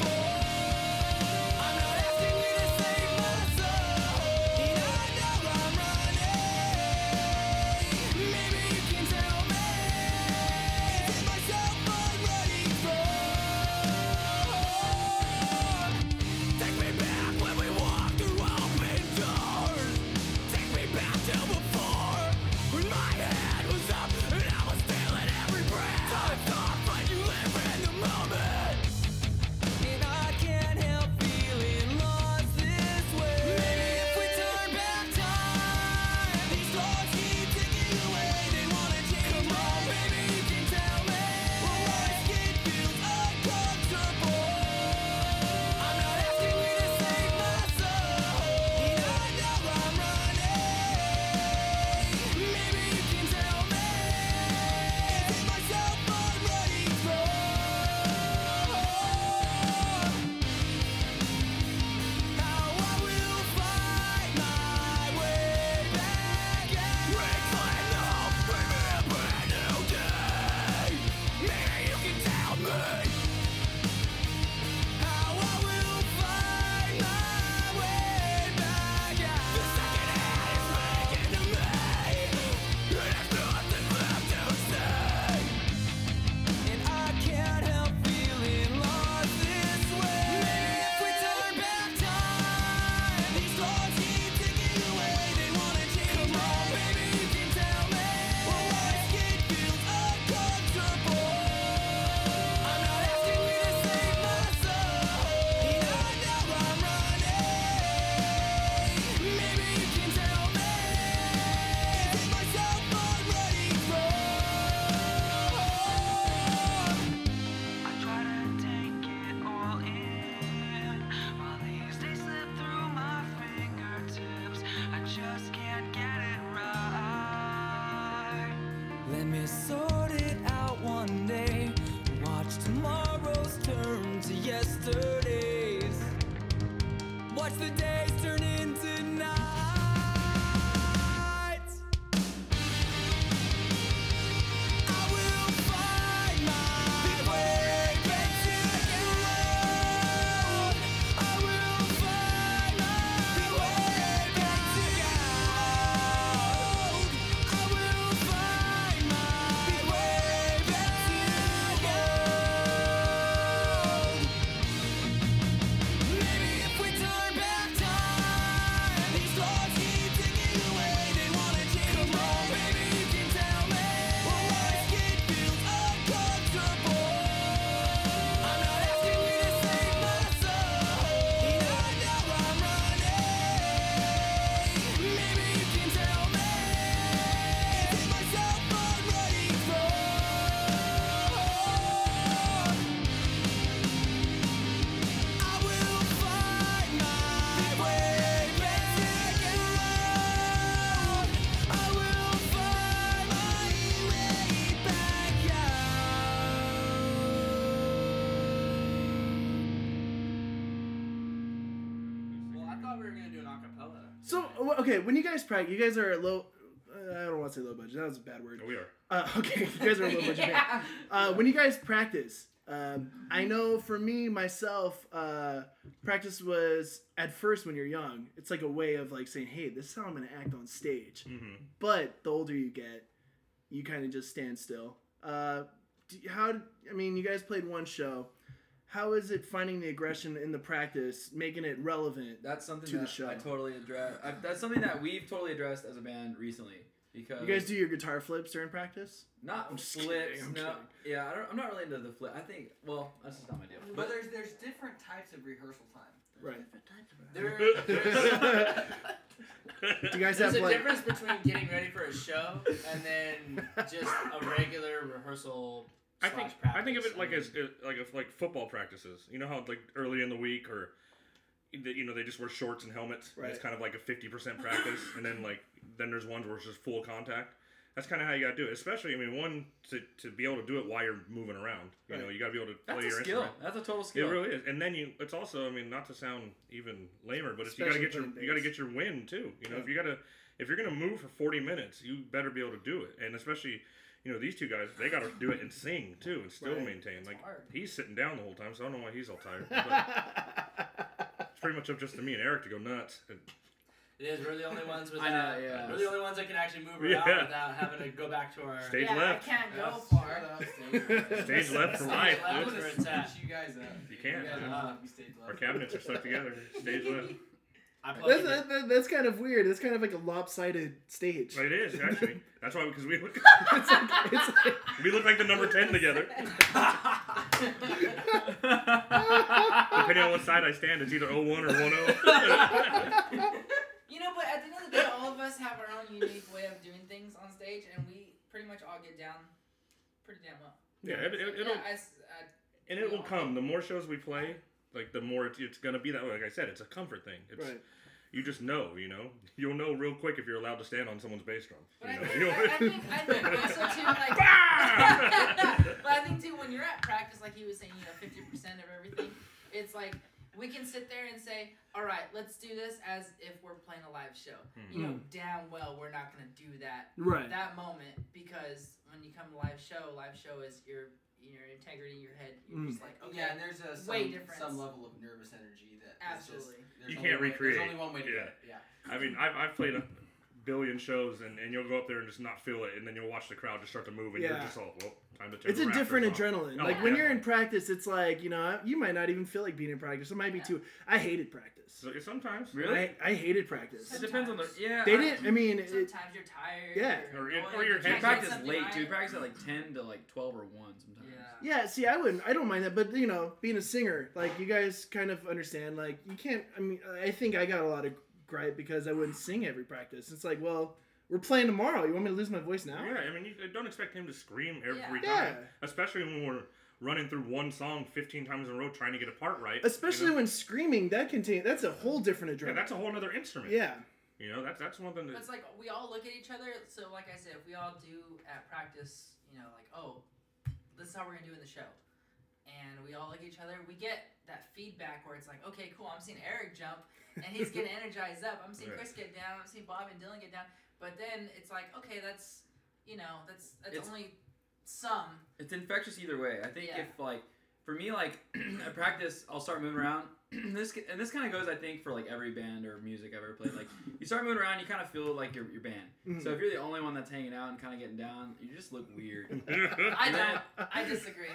Till before, when my head was up and I was Let me sort it out one day. Watch tomorrow's turn to yesterday's. Watch the days turn into nights. I will find my way back to the road. I will find my way back to the road. I will find my way back to the road. Maybe if we turn back time, these laws keep taking away. They wanna change me. Maybe you can tell me why it feels uncomfortable. I'm not asking you to save my soul, and I know I'm running. Maybe you can tell me if it's myself I'm running from. I will find my way back to the road. I will find my way back out. Well, I thought we were gonna do an acapella. So w- okay, when you guys practice, you guys are low. Uh, I don't want to say low budget. That was a bad word. We are. Uh, okay, you guys are a low budget band. Uh, when you guys practice, um, I know for me myself, uh, practice was at first when you're young. It's like a way of like saying, "Hey, this is how I'm gonna act on stage." But the older you get, you kind of just stand still. Uh, do, how? I mean, you guys played one show. How is it finding the aggression in the practice, making it relevant? That's something To the that show. I totally address. I, that's something that we've totally addressed as a band recently because You guys do your guitar flips during practice? not I'm just flips. kidding, I'm no, yeah, I don't, I'm not really into the flip. I think well, that's just not my deal. But But there's there's different types of rehearsal time. Right. There, there's Do you guys have there's a like? difference between getting ready for a show and then just a regular rehearsal. I think slash practice. I think of it like as like if like football practices. You know how like early in the week or you know they just wear shorts and helmets. And Right. it's kind of like a fifty percent practice, and then like then there's ones where it's just full contact. That's kind of how you gotta do it. Especially I mean one to, to be able to do it while you're moving around. You Right. know you gotta be able to play That's a your skill. instrument. That's a total It skill. really is. And then you it's also I mean not to sound even lamer, but it's, you gotta Especially get your playing you gotta bass. get your wind too. You know Yeah. if you gotta if you're gonna move for forty minutes, you better be able to do it. And especially. You know, these two guys, they got to do it and sing, too, and still Right. maintain. Like, hard. He's sitting down the whole time, so I don't know why he's all tired. But it's pretty much up just to me and Eric to go nuts. And It is. We're the only ones with I know, yeah. We're the only ones that can actually move around Yeah. without having to go back to our Stage yeah, left. I can't go Yes. far. Stage left for life. I left. was gonna snitch you guys up. You can't. You guys dude. up. You stayed left. Our cabinets are stuck together. Stage left. I plugged That's, it in. that- that's kind of weird. It's kind of like a lopsided stage. It is, actually. That's why, because we look, It's like, it's like, we look like the number ten together. Depending on what side I stand, it's either oh one or one oh. You know, but at the end of the day, all of us have our own unique way of doing things on stage, and we pretty much all get down pretty damn well. Yeah, it, it, it'll, yeah, I s- I- and it will come. The more shows we play, like the more it's, it's going to be that way. Like I said, it's a comfort thing. It's, Right. You just know, you know? You'll know real quick if you're allowed to stand on someone's bass drum. But I, You know? think, I, I think I think also too like But I think too when you're at practice, like he was saying, you know, fifty percent of everything, it's like we can sit there and say, all right, let's do this as if we're playing a live show. You know, damn well we're not gonna do that Right. that moment because when you come to live show, live show is your your integrity, your head, you're Mm. just like, okay, Yeah, and there's a some, Way difference. some level of nervous energy that is just- Absolutely. there's You only can't one- recreate. There's only one way to do Yeah. it. Yeah. I mean, I've, I've played a billion shows, and, and you'll go up there and just not feel it, and then you'll watch the crowd just start to move, and you're Yeah. just all, well, time to turn it's the a rafters different off. adrenaline. Oh, Like when yeah. you're in practice, it's like you know you might not even feel like being in practice. It might be Yeah. too. I hated practice. So, sometimes. Really? I, I hated practice. It depends on the yeah. They I- didn't. I mean, it, Sometimes you're tired. Yeah. Or your- or your You head- can't practice get something late, right. dude. Practice at like ten to like twelve or one sometimes. Yeah. yeah. See, I wouldn't. I don't mind that. But you know, being a singer, like you guys kind of understand. Like you can't. I mean, I think I got a lot of gripe because I wouldn't sing every practice. It's like, well, we're playing tomorrow. You want me to lose my voice now? Yeah, I mean, you don't expect him to scream every Yeah. time. Yeah. Especially when we're running through one song fifteen times in a row trying to get a part right. Especially when screaming, that contain that's a whole different adrenaline. And that's a whole other instrument. Yeah. You know, that's that's one thing that... But it's like, we all look at each other, so like I said, if we all do at practice, you know, like, oh, this is how we're going to do in the show. And we all look at each other, we get that feedback where it's like, okay, cool, I'm seeing Eric jump, and he's getting energized up. I'm seeing right. Chris get down, I'm seeing Bob and Dylan get down. But then it's like, okay, that's, you know, that's, that's it's, only some. It's infectious either way. I think yeah. if, like, for me, like, at practice, I'll start moving around. This and this kind of goes, I think, for like every band or music I've ever played. Like, you start moving around, you kind of feel like your your band. Mm-hmm. So if you're the only one that's hanging out and kind of getting down, you just look weird. I don't. I disagree.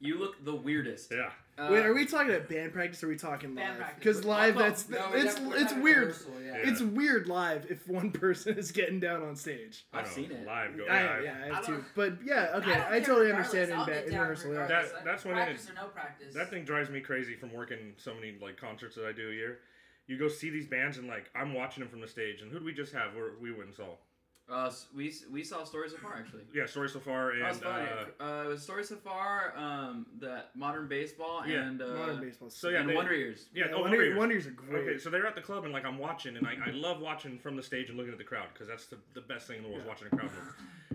You look the weirdest. Yeah. Uh, Wait, are we talking at band practice? Or are we talking band live? Because live, that's no, it's never, it's weird. Yeah. Yeah. It's weird live if one person is getting down on stage. I've seen it live. Go I, live. Yeah, I have I too. But yeah, okay, I, I totally understand in, ba- in rehearsal. That, that's when practice it, or no practice. That thing drives me crazy from working. So many like concerts that I do a year, you go see these bands and like I'm watching them from the stage. And who did we just have? We're, we went and saw. Uh, we we saw Stories So Far actually. Yeah, Stories So Far and oh, uh, uh, it was Stories So Far, um, that Modern Baseball yeah. and uh, Modern Baseball. So yeah, and they, Wonder Years. Yeah, yeah oh, Wonder, Wonder Years. Wonder Years are great. Okay, so they're at the club and like I'm watching and I, I love watching from the stage and looking at the crowd because that's the, the best thing in the world yeah. is watching a crowd.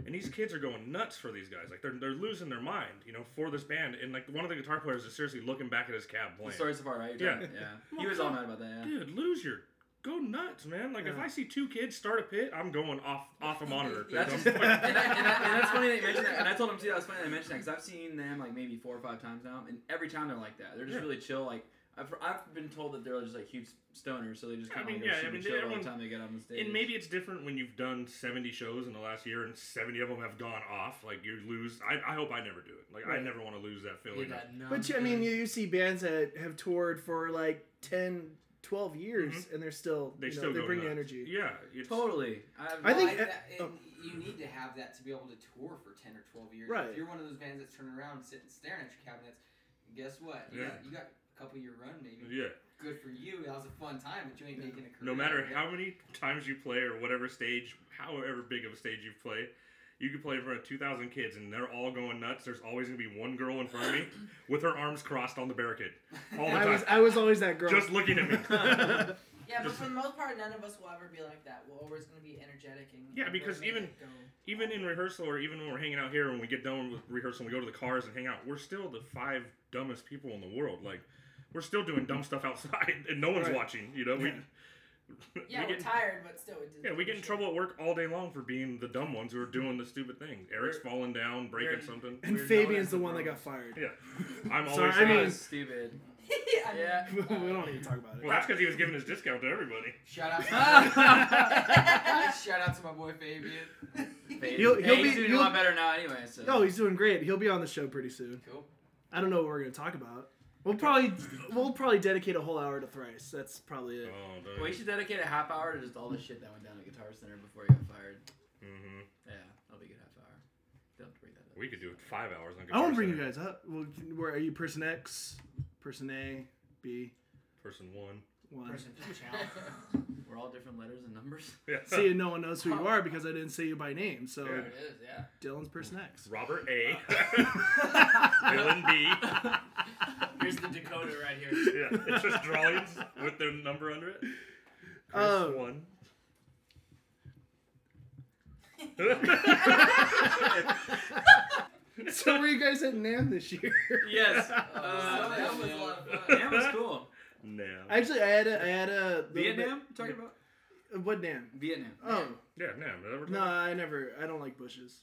And these kids are going nuts for these guys. Like they're they're losing their mind, you know, for this band. And like one of the guitar players is seriously looking back at his cab playing. Stories So Far, right? Yeah, yeah. He was all mad about that. Yeah. Dude, lose your. Go nuts, man. Like, yeah. if I see two kids start a pit, I'm going off off a monitor. That's just, and, that, and, that, and that's funny that you mentioned that. And I told them, too, that was funny that I mentioned that, because I've seen them, like, maybe four or five times now, and every time they're like that. They're just yeah. really chill. Like, I've I've been told that they're just, like, huge stoners, so they just kind of, like, yeah, I mean, chill everyone, all the time they get on the stage. And maybe it's different when you've done seventy shows in the last year, and seventy of them have gone off. Like, you lose. I, I hope I never do it. Like, right. I never want to lose that feeling. That but, I mean, you, you see bands that have toured for, like, ten... twelve years mm-hmm. and they're still they, you know, still they bring nuts. energy yeah totally I've, I think I, that, oh. you need to have that to be able to tour for ten or twelve years right. If you're one of those bands that's turning around sitting staring at your cabinets, guess what you, yeah. got, you got a couple year run maybe yeah good for you, that was a fun time, but you ain't yeah. making a career. No matter how yet. many times you play or whatever stage, however big of a stage you play, you could play in front of two thousand kids, and they're all going nuts. There's always going to be one girl in front of me with her arms crossed on the barricade. All the time. I was, I was always that girl. Just looking at me. Yeah, but for the most part, none of us will ever be like that. We're always going to be energetic. and Yeah, because even even in rehearsal or even when we're hanging out here, when we get done with rehearsal and we go to the cars and hang out, we're still the five dumbest people in the world. Like, we're still doing dumb stuff outside, and no one's right. watching. You know, we... Yeah. Yeah, we we're get, tired, but still. It yeah, we get in trouble at work all day long for being the dumb ones who are doing the stupid thing. Eric's we're, falling down, breaking something. And we're Fabian's the one that got fired. Yeah. I'm always Sorry, I mean, stupid. Yeah. We don't even talk about it. Well, that's because he was giving his discount to everybody. Shout out to my, Shout out to my boy Fabian. Fabian. He'll, he'll hey, be, he's doing he'll, a lot better now anyway. So. No, he's doing great. He'll be on the show pretty soon. Cool. I don't know what we're going to talk about. We'll probably we'll probably dedicate a whole hour to Thrice. That's probably it. Oh, well, you should dedicate a half hour to just all the shit that went down at Guitar Center before you got fired. Mm-hmm. Yeah, that'll be a good half hour. Don't have to bring that up. We could do it five hours on Guitar Center. I won't bring Center. you guys up. Well, where are you? Person X, Person A, B, Person One, One. Person Two. We're all different letters and numbers. Yeah. See, no one knows who you are because I didn't say you by name. So there it is. Yeah. Dylan's Person X. Robert A. Dylan B. Here's the Dakota right here. Yeah, it's just drawings with their number under it. Chris um, one. So were you guys at NAMM this year? Yes. Uh, uh, that was a lot of fun. NAMM was cool. NAMM. Actually, I had a... I had a Vietnam? Bit, talking about? What NAMM? Vietnam. Oh. Yeah, NAMM. No, I never... I don't like bushes.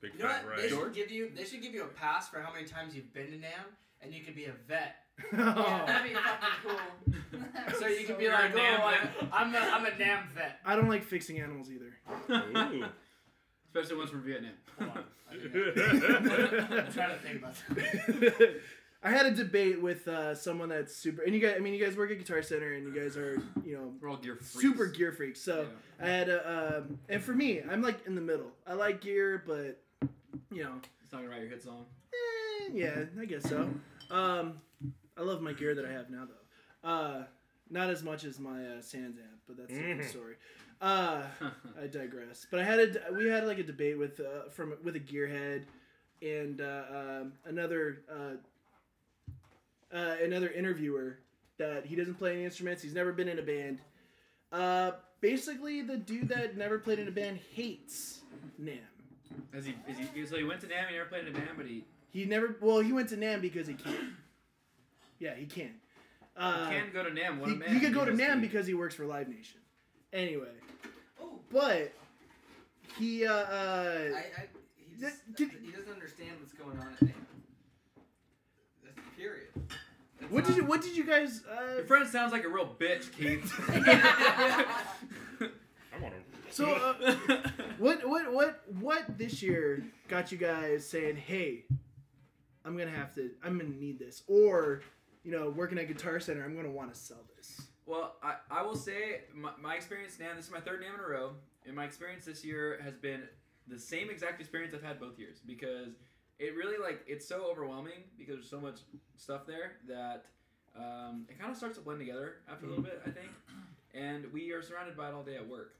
Big you know fat right. They should, give you, they should give you a pass for how many times you've been to NAMM. And you could be a vet. Yeah, that'd be fucking cool. So you could so be like, oh, I'm, I'm a, I'm a NAMM vet. I don't like fixing animals either. Ooh. Especially ones from Vietnam. Hold on. I'm trying to think about that. I had a debate with uh, someone that's super, and you guys, I mean, you guys work at Guitar Center, and you guys are, you know, we're all gear freaks. Super gear freaks. So yeah. I had a, um, and for me, I'm like in the middle. I like gear, but, you know. It's not going to write your hit song. Eh. Yeah, I guess so. Um, I love my gear that I have now, though. Uh, not as much as my uh, SansAmp, but that's a different story. Uh, I digress. But I had a we had like a debate with uh, from with a gearhead and uh, um, another uh, uh, another interviewer that he doesn't play any instruments. He's never been in a band. Uh, basically the dude that never played in a band hates NAMM. As he, is he, so he went to NAMM and he never played in a band, but he... He never... Well, he went to NAMM because he can. Yeah, he can. Uh, he can go to NAMM. What he, a man. He could go he to NAMM because he works for Live Nation. Anyway. Oh. But... He, uh... uh I... I he, just, did, he doesn't understand what's going on at NAMM. That's the period. That's what not, did you... What did you guys... Uh, your friend sounds like a real bitch, Keith. I want to... So, uh, what, what, what, what this year got you guys saying, "Hey, I'm gonna have to, I'm gonna need this," or, you know, working at Guitar Center, I'm gonna want to sell this? Well, I, I will say my, my experience now. This is my third NAMM in a row, and my experience this year has been the same exact experience I've had both years, because it really, like, it's so overwhelming because there's so much stuff there that um, it kind of starts to blend together after a little bit, I think, and we are surrounded by it all day at work.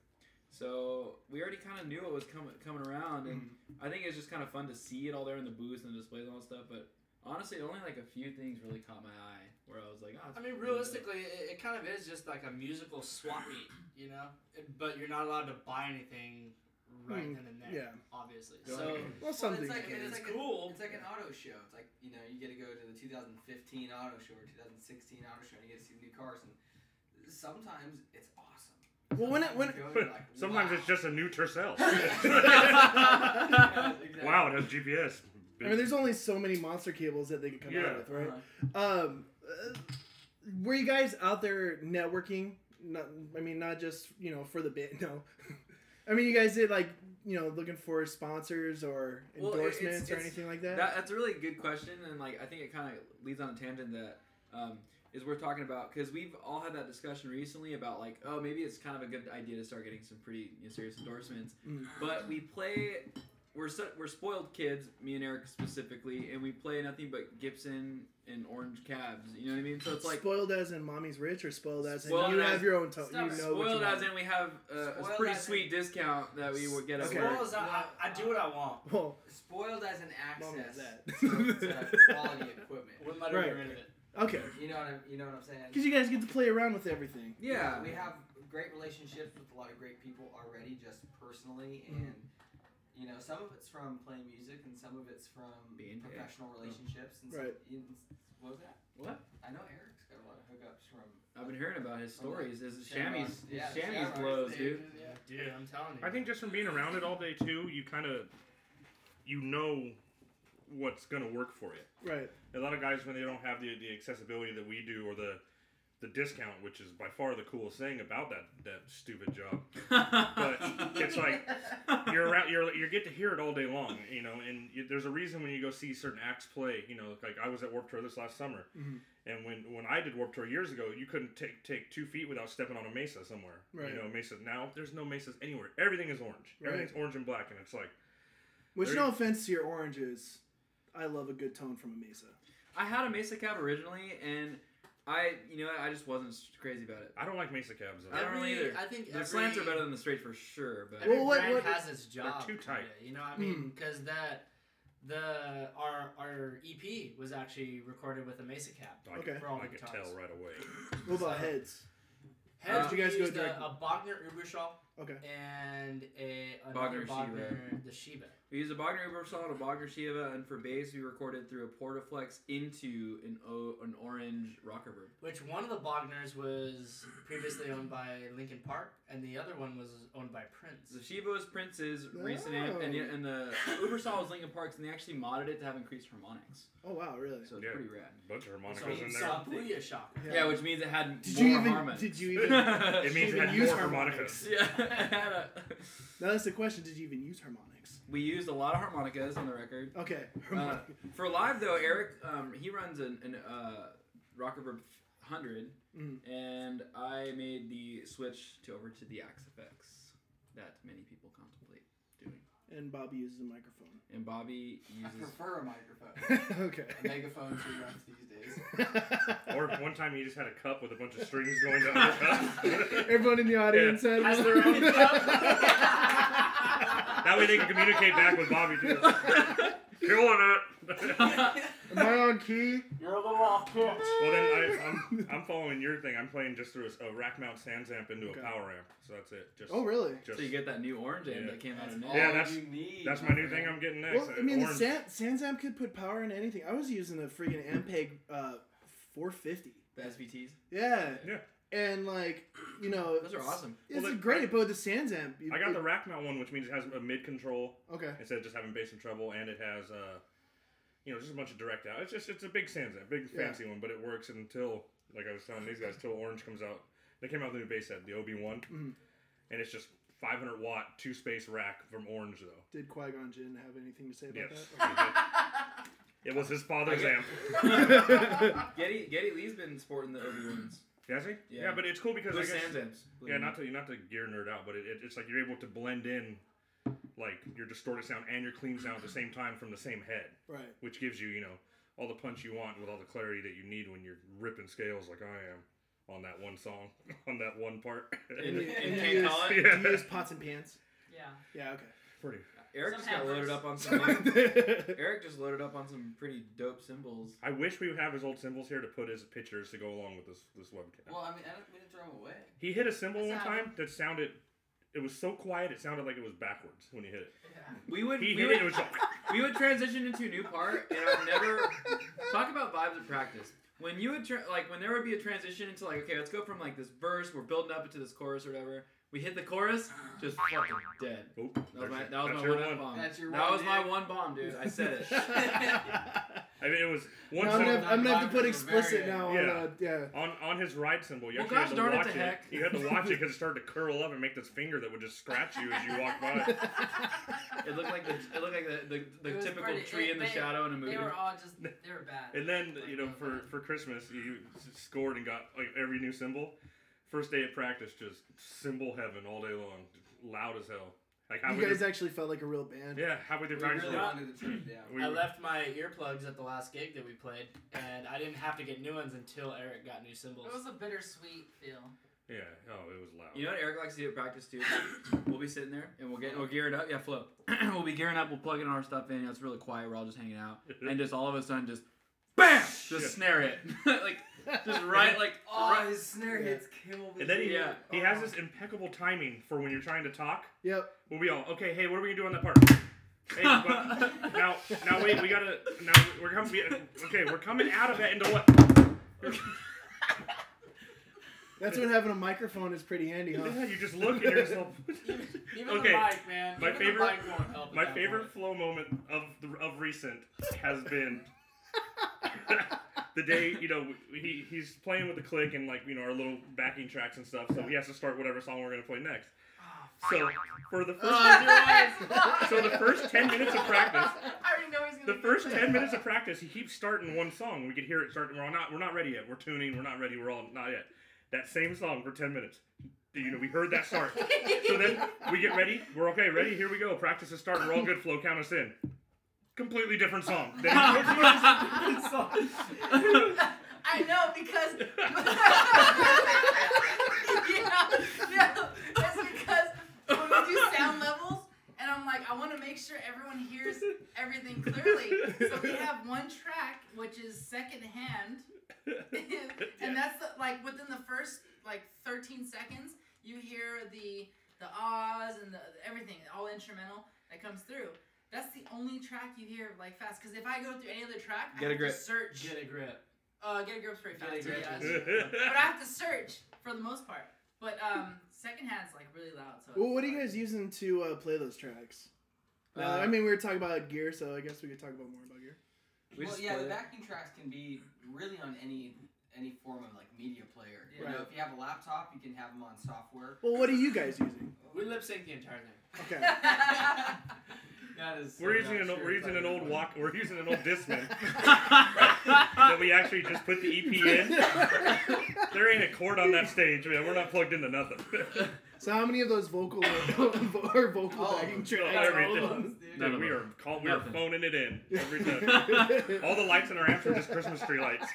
So we already kind of knew it was coming coming around, and mm. I think it's just kind of fun to see it all there in the booths and the displays and all that stuff. But honestly, only like a few things really caught my eye where I was like, oh, I mean, realistically, it, it kind of is just like a musical swap meet, you know? But you're not allowed to buy anything right mm. then and there, yeah. obviously. So well, well, something. It's like, I mean, it's, it's like cool. A, it's like an auto show. It's like, you know, you get to go to the twenty fifteen auto show or twenty sixteen auto show, and you get to see new cars, and sometimes it's awesome. Well, when it, when it, like, sometimes wow. it's just a new Tercel. Yeah, exactly. Wow, it has G P S. I mean, there's only so many monster cables that they can come yeah. out with, right? Uh-huh. Um, uh, were you guys out there networking? Not, I mean, not just, you know, for the band. No, I mean, you guys did, like, you know, looking for sponsors or endorsements well, it's, or it's, anything like that? that? That's a really good question, and like I think it kind of leads on a tangent that. Um, is we're talking about, because we've all had that discussion recently about, like, oh, maybe it's kind of a good idea to start getting some pretty, you know, serious endorsements. Mm. But we play, we're so, we're spoiled kids, me and Eric specifically, and we play nothing but Gibson and orange cabs. You know what I mean? So it's like spoiled as in mommy's rich, or spoiled as in spoiled you as, have your own tone. You know spoiled you as in we have a, a pretty sweet in, discount that we would get. Okay. Spoiled as I, I do what I want. Well, spoiled as in access that. to uh, quality equipment. Wouldn't let her get rid of it. Okay. You know what I'm, you know what I'm saying? Because you guys get to play around with everything. Yeah. We have great relationships with a lot of great people already, just personally, and you know, some of it's from playing music, and some of it's from being professional paid. relationships. And right. Some, what was that? What? I know Eric's got a lot of hookups from. I've been hearing about his stories. His chamois, his chamois blows, dude. Yeah. Dude, I'm telling you. I think just from being around it all day too, you kind of, you know. What's going to work for you. Right. A lot of guys, when they don't have the the accessibility that we do, or the the discount, which is by far the coolest thing about that that stupid job, but it's like you're around, you're you get to hear it all day long, you know. And you, there's a reason when you go see certain acts play, you know. Like I was at Warped Tour this last summer, mm-hmm. and when, when I did Warped Tour years ago, you couldn't take take two feet without stepping on a mesa somewhere. Right. You know, mesa now there's no mesas anywhere. Everything is orange. Right. Everything's orange and black, and it's like. Which no you, offense to your oranges. I love a good tone from a mesa. I had a mesa cab originally, and I, you know, I just wasn't crazy about it. I don't like mesa cabs. At all. I don't really either. I think the slants are better than the straights for sure. But every well, brand what, what, has its job. They're too tight. Kinda, you know what I mean? Because mm. that the our our E P was actually recorded with a mesa cab. I okay. All I could tell right away. What about so, heads? Heads. Uh, did you guys go direct? A, a Bogner Überschall. Okay. And a Bogner, Bogner the Shiba. We used a Bogner Überschall and a Bogner Shiba, and for bass we recorded through a Portaflex into an o- an orange Rockerberg. Which one of the Bogners was previously owned by Linkin Park, and the other one was owned by Prince. The Shiba was Prince's oh. recent amp, and, and the Überschall was Linkin Park's, and they actually modded it to have increased harmonics. Oh wow, really? So it's yeah. pretty rad. A bunch of harmonicas so in there. Saw shock. Yeah. yeah, which means it had did more harmonics. Did you even? It means it had more harmonicas. Yeah. Now that's the question, did you even use harmonics? We used a lot of harmonicas on the record. Okay. Uh, for live though, Eric, um, he runs an, an uh, Rockerberg one hundred, mm. and I made the switch to over to the Axe effects that many people contemplate doing. And Bobby uses a microphone. And Bobby uses... I prefer a microphone. Okay. A megaphone she runs these days. Or one time he just had a cup with a bunch of strings going down the cup. Everyone in the audience yeah. had their own cup. That way they can communicate back with Bobby, too. Killing it. Am I on key? You're a little off pitch. Well, then I, I'm I'm following your thing. I'm playing just through a, a rack mount SansAmp into okay. a power amp. So that's it. Just, oh, really? Just, so you get that new orange amp yeah. that came out of NAMM. Yeah, that's you need. That's my new thing I'm getting next. Well, I mean, the San, SansAmp could put power into anything. I was using the freaking Ampeg uh, four fifty. The S V Ts? Yeah. Yeah. And, like, you know... Those are awesome. It's well, the, great, I, but the SansAmp... You, I got it, the rack mount one, which means it has a mid-control. Okay. Instead of just having bass and treble, and it has, uh, you know, just a bunch of direct out. It's just, it's a big SansAmp, big yeah. fancy one, but it works until, like I was telling these guys, until Orange comes out. They came out with a new bass head, the O B one, mm-hmm. and it's just five hundred watt, two-space rack from Orange, though. Did Qui-Gon Jinn have anything to say about yes. that? Okay, it was his father's amp. Geddy, Geddy Lee's been sporting the O B ones. Yes, yeah. yeah, but it's cool because Blue I guess Sands. yeah, not to not to gear nerd out, but it, it, it's like you're able to blend in like your distorted sound and your clean sound at the same time from the same head, right? Which gives you you know all the punch you want with all the clarity that you need when you're ripping scales like I am on that one song on that one part. And, and, and can't use, call it. Yeah. Do you use pots and pans? Yeah. Yeah. Okay. Pretty. Eric some just hammers. got loaded up on some. Eric just loaded up on some pretty dope cymbals. I wish we would have his old cymbals here to put his pictures to go along with this this webcam. Well, I mean, I don't, we didn't throw him away. He hit a cymbal That's one time happened. that sounded. It was so quiet, it sounded like it was backwards when he hit it. Yeah. We would. He we hit would. It, it was like, we would transition into a new part, and I've never talk about vibes of practice. When you would tra- like when there would be a transition into like okay, let's go from like this verse, we're building up into this chorus or whatever. We hit the chorus, just fucking dead. Oop, that was my, that was my one, one bomb. That's your that one, was dude. my one bomb, dude. I said it. I mean, it was one. No, I'm gonna, I'm gonna have to put explicit now. Yeah. On, uh, yeah. on on his ride cymbal. You well, gosh, had to darn watch it, to heck. It. You had to watch it because it started to curl up and make this finger that would just scratch you as you walked by. It looked like the it looked like the, the, the typical pretty, tree it, in the they, shadow in a movie. They were all just they were bad. And then like, you know for, for Christmas you scored and got like every new cymbal. First day of practice, just cymbal heaven all day long, loud as hell. Like how you guys your... actually felt like a real band. Yeah, how would they practice? Really wanted the truth, yeah. we I were... left my earplugs at the last gig that we played, and I didn't have to get new ones until Eric got new cymbals. It was a bittersweet feel. Yeah, oh, it was loud. You know what Eric likes to do at practice too? We'll be sitting there and we'll get we'll gear it up. Yeah, flow. We'll be gearing up. We'll plug in our stuff in. You know, it's really quiet. We're all just hanging out, and just all of a sudden, just. BAM! Just yeah. snare it. Like, just right, like... Oh, right. His snare yeah. hits kill me. And then he, yeah. he has this impeccable timing for when you're trying to talk. Yep. We'll be all, okay, hey, what are we going to do on that part? Hey, but... now, now, wait, we got to... Now, we're coming... We, okay, we're coming out of that into what... That's when having a microphone is pretty handy, huh? Yeah, you just look at yourself. Even okay. the mic, man. My Even favorite, the mic won't help my favorite point. flow moment of the, of recent has been... the day, you know, he he's playing with the click and, like, you know, our little backing tracks and stuff, so he has to start whatever song we're going to play next. So, for the first... Oh, so, the first ten minutes of practice... I already know he's going to The first ten minutes of practice, he keeps starting one song. We could hear it starting. We're not, we're not ready yet. We're tuning. We're not ready. We're all not yet. That same song for ten minutes. You know, we heard that start. So, then we get ready. We're okay. Ready? Here we go. Practice is starting. We're all good. Flow, count us in. Completely different song. I know because yeah, no, that's because when we do sound levels, and I'm like, I want to make sure everyone hears everything clearly. So we have one track, which is Secondhand, and that's the, like within the first like thirteen seconds, you hear the the ahs and the everything, all instrumental that comes through. That's the only track you hear like fast. Because if I go through any other track, I get have to search. Get a grip. Uh, get a grip's pretty fast. Get a grip. Yeah, but I have to search for the most part. But um, Secondhand's like really loud. So well, what fun. Are you guys using to uh, play those tracks? Uh, uh, I mean, we were talking about gear, so I guess we could talk about more about gear. We well, yeah, the it. backing tracks can be really on any any form of like media player. Yeah. Right. You know, if you have a laptop, you can have them on software. Well, what are you guys using? We lip sync the entire thing. Okay. That is we're, using an, sure we're using an old way. walk. We're using an old Discman that we actually just put the E P in. There ain't a chord on that stage, man. We're not plugged into nothing. So how many of those vocal or vocal oh, backing tracks? Dude, dude we are call, we are phoning it in every time. All the lights in our amps are just Christmas tree lights.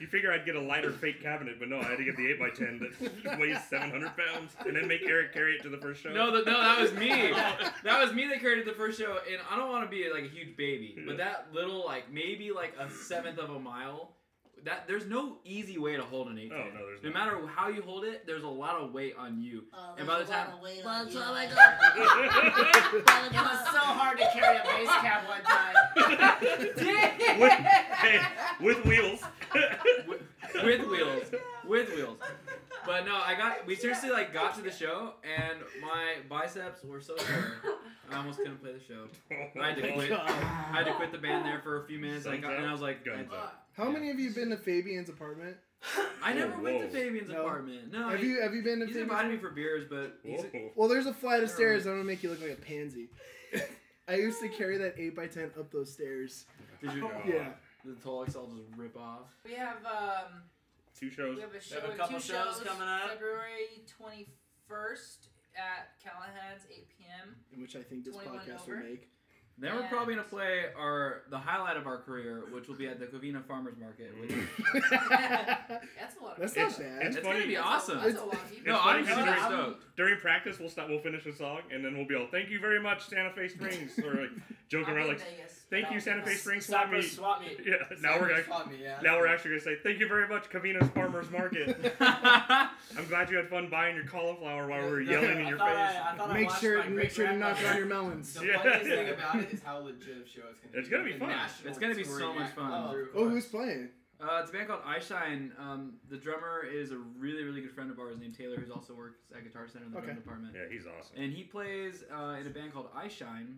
You figure I'd get a lighter fake cabinet, but no, I had to get the eight by ten that weighs seven hundred pounds and then make Eric carry it to the first show. No, the, no, that was me. That was me that carried it to the first show, and I don't want to be like a huge baby, but that little, like, maybe like a seventh of a mile that there's no easy way to hold an eight. Oh, no, there's no. No matter how you hold it, there's a lot of weight on you. Uh, and by the time, well, oh my god, it was so hard to carry a bass cab one time. with, hey, with wheels. with, with wheels, with wheels. But no, I got. We seriously like got to the show, and my biceps were so sore, I almost couldn't play the show. I had to quit. I had to quit the band there for a few minutes. I got, and I was like, how many of you have been to Fabian's apartment? I never whoa. went to Fabian's no. apartment. No. Have he, you Have you been to? He's Fabian's invited me for beers, but he's a, well, there's a flight of stairs. I'm gonna make you look like a pansy. I used to carry that eight by ten up those stairs. Did you? Oh. Yeah. The Tolex all just rip off. We have. um... Two shows. We have a, show, we have a couple two shows, shows coming up. February twenty-first at Callahan's, eight p.m. In which I think this podcast will make. Then and we're probably going to play our the highlight of our career, which will be at the Covina Farmers Market. Which... That's a lot of fun. That's not bad. It's, it's going to be awesome. That's a lot of people. No, honestly, during, um, during practice, we'll stop. We'll finish the song, and then we'll be all, thank you very much, Santa Fe Springs. Or like, joking around, like, Vegas. thank no, you, Santa Fe Springs, swap me. Swap me. Yeah, now we're, gonna, swap me, yeah. now we're actually going to say, thank you very much, Covina's Farmers Market. I'm glad you had fun buying your cauliflower while we were yelling in your face. I, I make I sure, make sure to knock down your melons. The funniest thing about it is how legit a show it's going to be. It's going to be fun. It's going to be so much fun. Oh, who's playing? Uh, it's a band called iShine. Um, the drummer is a really, really good friend of ours named Taylor, who's also works at Guitar Center in the okay. drum department. Yeah, he's awesome. And he plays uh, in a band called iShine,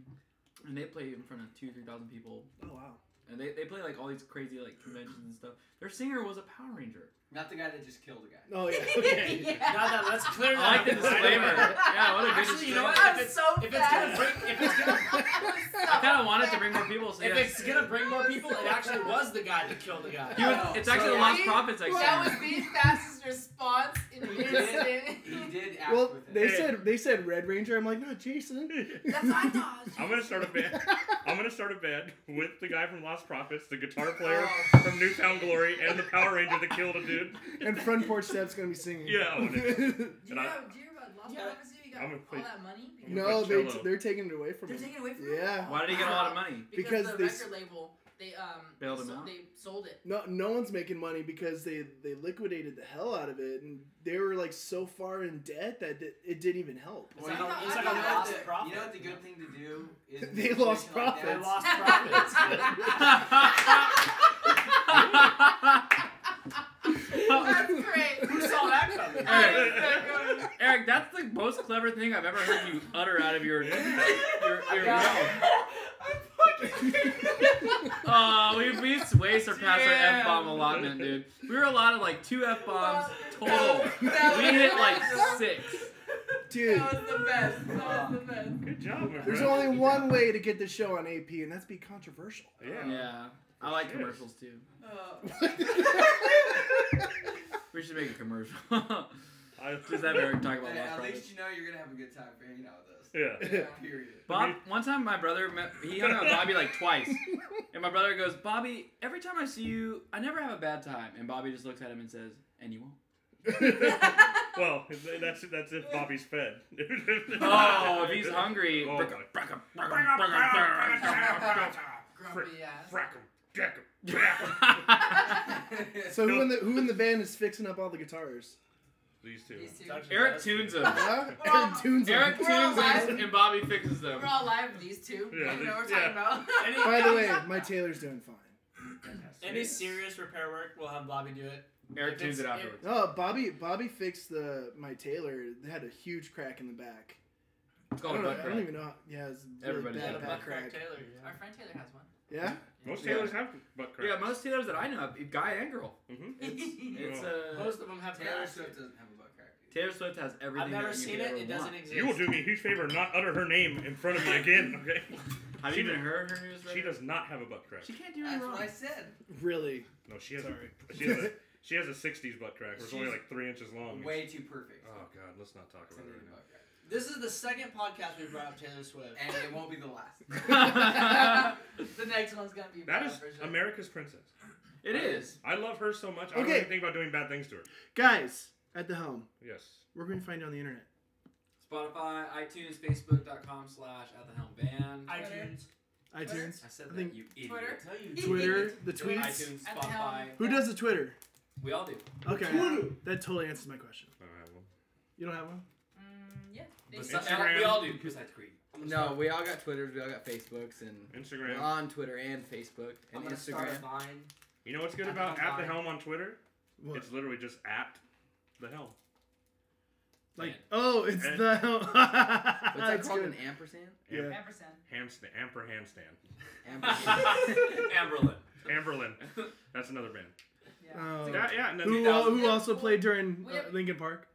and they play in front of two, three thousand people. Oh wow! And they, they play like all these crazy like conventions and stuff. Their singer was a Power Ranger. Not the guy that just killed the guy. Oh yeah. Okay. yeah. Not that. Let's clear that up. I like the disclaimer. yeah. What a good disclaimer. You know what? If it's, so if it's gonna bring, if it's gonna, I kind of wanted to bring more people. So if yeah. it's gonna bring more people, it actually was the guy that killed the guy. He was, it's actually so, the Lost Prophets. I that was the fastest response in years. He did. Act well, with it. they yeah. said they said Red Ranger. I'm like, no, Jason. That's what I thought. I'm gonna start a band. I'm gonna start a band with the guy from Lost Prophets, the guitar player oh. from Newfound Glory, and the Power Ranger that killed a dude. And Front Porch Step's gonna be singing. Yeah. Oh, do you know? Do you about Lost Prophets? You got all that money? No, they t- they're taking it away from him. They're taking it away from him. Yeah. Why did he get a lot of money? Because, because the record label they um bailed him out. They sold it. No, no one's making money because they they liquidated the hell out of it, and they were like so far in debt that it didn't even help. Well, you know, like you know what the good thing to do is they lost profits. They lost profits. That's great. Who saw that coming? Eric, Eric, that's the most clever thing I've ever heard you utter out of your your, your mouth. I'm fucking. Oh, uh, we we way surpassed Damn. our F bomb allotment, dude. We were allotted like two F bombs total. We hit like six. Dude. That was the best. That was the best. Good job, man. There's only Good one job. way to get the show on A P, and that's be controversial. Yeah. Yeah. I like sure. commercials too. Uh. We should make a commercial. Just have Eric talk about Lost Prophets. At least you know you're gonna have a good time hanging out with us. Yeah. yeah. Period. Bob. One time, my brother met, he hung out with Bobby like twice, and my brother goes, "Bobby, every time I see you, I never have a bad time." And Bobby just looks at him and says, "And you won't." Well, that's that's if Bobby's fed. Oh, if he's hungry. Oh, Grumpy ass. So who in the who in the band is fixing up all the guitars? These two. These two. Eric tunes them. Yeah? Eric tunes them. Eric tunes them and Bobby fixes them. We're all live with these two. Yeah, I don't know what we're talking yeah. about. By the way, my Taylor's doing fine. Fantastic. Any serious repair work, we'll have Bobby do it. Eric tunes it afterwards. No, Bobby Bobby fixed the my Taylor. It had a huge crack in the back. It's called I don't, a know, I don't even know. How, yeah, it's really everybody had a butt crack. Taylor, yeah. Our friend Taylor has one. Yeah? Most Taylors yeah. have butt cracks. Yeah, most Taylors that I know have, guy and girl. Mm-hmm. It's, it's, uh, most of them have Taylor cracks. Swift doesn't have a butt crack. Either. Taylor Swift has everything. I've never seen it. It doesn't want. exist. You will do me a huge favor and not utter her name in front of me again, okay? Have she you even heard her news letter? She does not have a butt crack. She can't do anything wrong. That's what I said. Really? No, she has, a, she has a she has a sixties butt crack. It's only like three inches long. Way too perfect. Oh, God. Let's not talk it's about her anymore. This is the second podcast we brought up Taylor Swift. And it won't be the last. The next one's going to be That bad, is for sure. America's Princess. It I, is. I love her so much. Okay. I don't even think about doing bad things to her. Guys, at the helm. Yes. Where can we find you on the internet? Spotify, iTunes, Facebook dot com slash at the helm band. iTunes. iTunes. I said I think that, you idiot. Twitter. No, you Twitter. The tweets. iTunes, Spotify. Who does the Twitter? We all do. Okay. Twitter. That totally answers my question. I don't have one. You don't have one? Mm, yeah. Instagram. We all do, besides Creed. No, we all got Twitters. We all got Facebooks. And Instagram. We're on Twitter and Facebook. And I'm gonna Instagram. Start mine. You know what's good about At the Helm on Twitter? What? It's literally just At the Helm. Like, and, oh, it's and, the Helm. What's that called? Good. An ampersand? Yeah. Ampersand. Hamstand. Amper Hamstand. Amberlin. Amberlin. That's another band. Yeah. Um, that, yeah no, who al- who also played during uh, Linkin Park.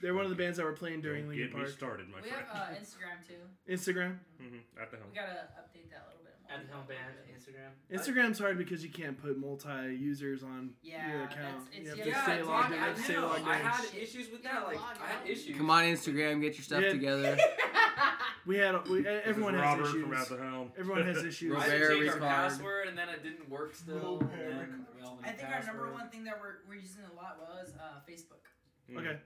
They're one of the bands that were playing during Linkin Park. Get me started, my friend. We have uh, Instagram, too. Instagram? Mm-hmm. At the Helm. We got to update that a little bit more. At the Helm Band, Instagram. Instagram's hard because you can't put multi-users on yeah, your account. It's, it's, you have yeah, to yeah, stay logged in. I, stay logged I had issues with that. Like, I had issues. Come on, Instagram. Get your stuff yeah. together. We had... We, everyone has Robert issues. From At the Helm. Everyone has issues. I had to change our password, and then it didn't work still. Then, well, I think password. Our number one thing that we're, we're using a lot was uh, Facebook. Mm. Okay.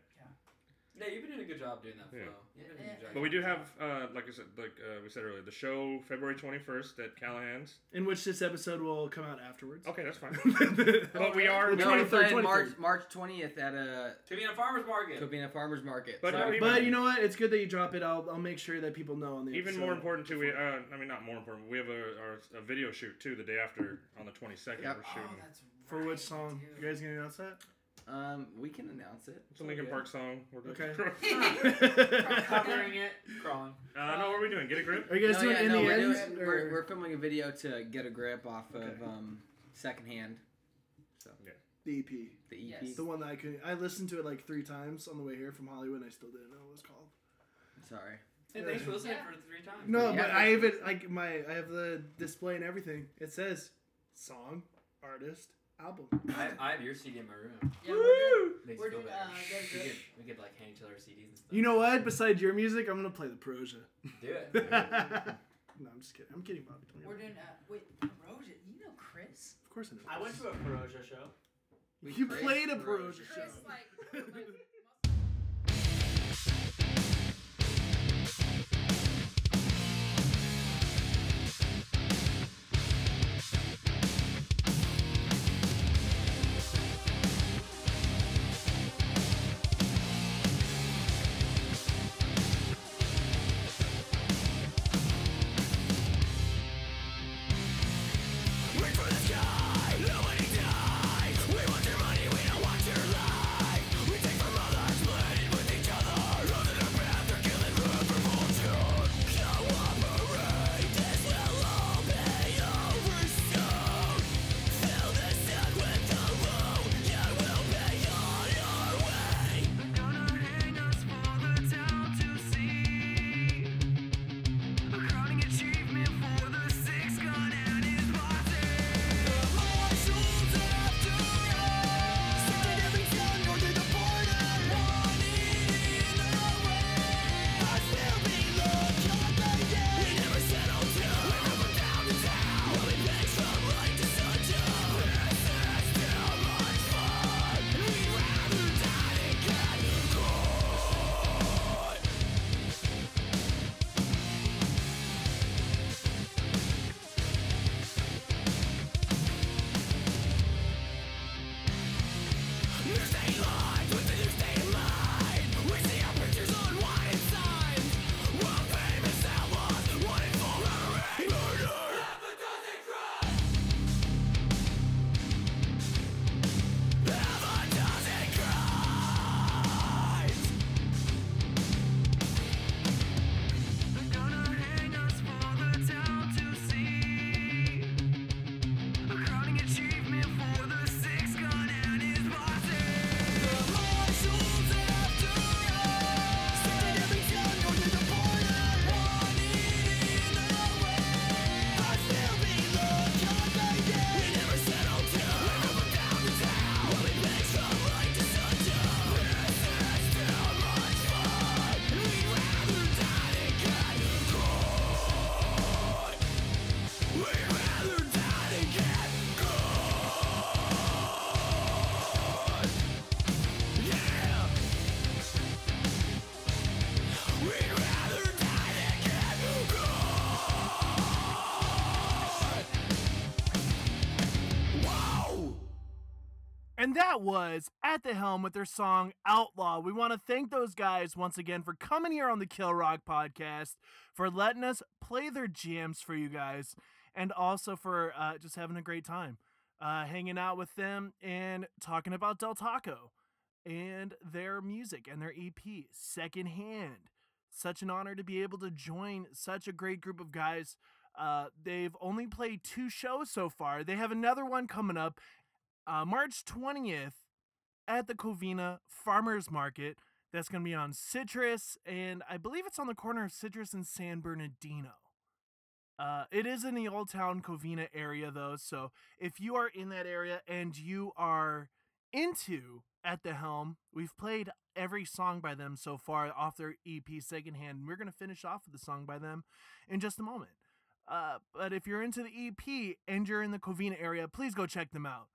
Yeah, you've been doing a good job doing that, Flo. Yeah. You've been doing a good job. But we do have, uh, like I said, like uh, we said earlier, the show February twenty-first at Callahan's. In which this episode will come out afterwards. Okay, that's fine. But we are no, twenty-third, March March twentieth at a Covina Farmers Market. Covina Farmers Market. But, so, but you know what? It's good that you drop it. I'll I'll make sure that people know on the even episode. More important too. We uh, I mean not more important. But we have a our, a video shoot too the day after on the twenty-second. Yep. We're shooting. Oh, that's right, for which song? Dude. You guys gonna announce that? Um, we can announce it. It's a Linkin Park song. We're okay. Covering it. Crawling. Uh, no, what are we doing? Get a Grip? Are you guys no, doing yeah, in no, the we're end? Doing, we're, we're filming a video to Get a Grip off okay. of um, Secondhand. So yeah. The E P. The E P. Yes. The one that I could... I listened to it like three times on the way here from Hollywood and I still didn't know what it was called. Sorry. Hey, thanks for listening yeah. for three times. No, yeah, but I have it... Like, my, I have the display and everything. It says song, artist... album. I, I have your C D in my room. Yeah, Woo! Makes we're doing, feel uh, we, could, we could like hand each other C Ds and stuff. You know what? Besides your music, I'm gonna play the Perugia. Do it. No, I'm just kidding. I'm kidding, Bobby. Don't we're doing. Uh, wait, Perugia. You know Chris? Of course I know. Chris. I went to a Perugia show. We you Chris played a Perugia, Perugia show. Chris, like, like, And that was At the Helm with their song Outlaw. We want to thank those guys once again for coming here on the Kill Rock Podcast, for letting us play their jams for you guys, and also for uh, just having a great time uh, hanging out with them and talking about Del Taco and their music and their E P, Secondhand. Such an honor to be able to join such a great group of guys. Uh, they've only played two shows so far. They have another one coming up. Uh, March twentieth at the Covina Farmers Market. That's going to be on Citrus, and I believe it's on the corner of Citrus and San Bernardino. Uh, it is in the Old Town Covina area, though, so if you are in that area and you are into At the Helm, we've played every song by them so far off their E P Secondhand, and we're going to finish off with the song by them in just a moment. Uh, but if you're into the E P and you're in the Covina area, please go check them out.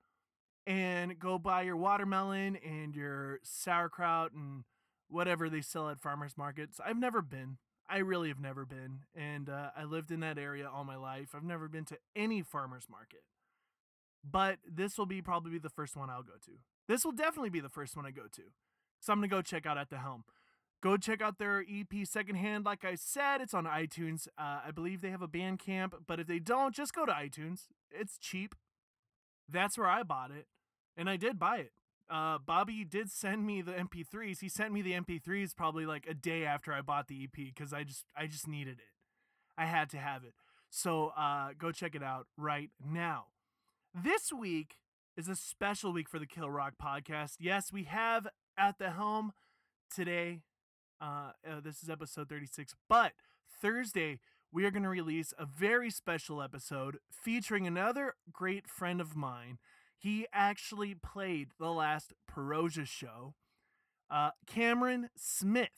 And go buy your watermelon and your sauerkraut and whatever they sell at farmers markets. I've never been. I really have never been. And uh, I lived in that area all my life. I've never been to any farmers market. But this will be probably the first one I'll go to. This will definitely be the first one I go to. So I'm going to go check out At the Helm. Go check out their E P Secondhand. Like I said, it's on iTunes. Uh, I believe they have a Bandcamp. But if they don't, just go to iTunes. It's cheap. That's where I bought it, and I did buy it. Uh, Bobby did send me the M P threes. He sent me the M P threes probably like a day after I bought the E P because I just I just needed it. I had to have it. So uh, go check it out right now. This week is a special week for the Kill Rock Podcast. Yes, we have At the Helm today. Uh, uh, this is episode thirty-six, but Thursday, we are going to release a very special episode featuring another great friend of mine. He actually played the last Perugia show. Uh, Cameron Smith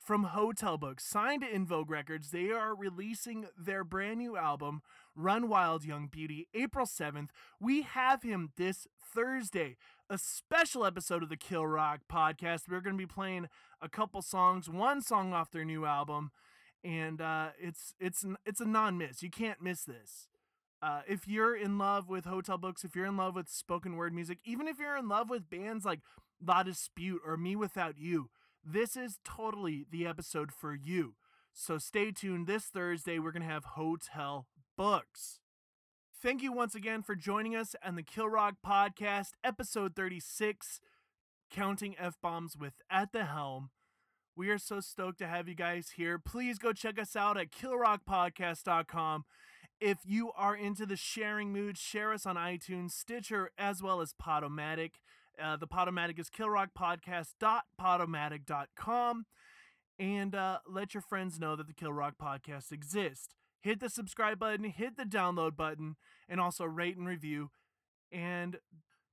from Hotel Books, signed to Invogue Records. They are releasing their brand new album, Run Wild Young Beauty, April seventh. We have him this Thursday. A special episode of the Kill Rock Podcast. We're going to be playing a couple songs, one song off their new album. And uh, it's it's it's a non-miss. You can't miss this. Uh, if you're in love with Hotel Books, if you're in love with spoken word music, even if you're in love with bands like La Dispute or Me Without You, this is totally the episode for you. So stay tuned. This Thursday, we're going to have Hotel Books. Thank you once again for joining us on the Kill Rock Podcast, episode thirty-six, Counting F-Bombs with At the Helm. We are so stoked to have you guys here. Please go check us out at kill rock podcast dot com. If you are into the sharing mood, share us on iTunes, Stitcher, as well as Podomatic. Uh, the Podomatic is kill rock podcast dot podomatic dot com. And uh, let your friends know that the Kill Rock Podcast exists. Hit the subscribe button, hit the download button, and also rate and review. And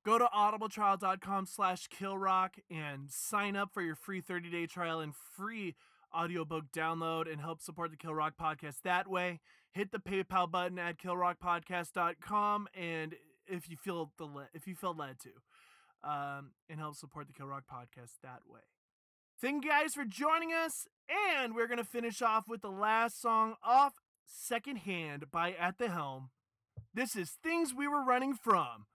go to audible trial dot com slash kill rock and sign up for your free thirty-day trial and free audiobook download and help support the Kill Rock Podcast that way. Hit the PayPal button at kill rock podcast dot com, and if you feel the le- if you feel led to, um, and help support the Kill Rock Podcast that way. Thank you guys for joining us, and we're gonna finish off with the last song off Secondhand by At the Helm. This is Things We Were Running From.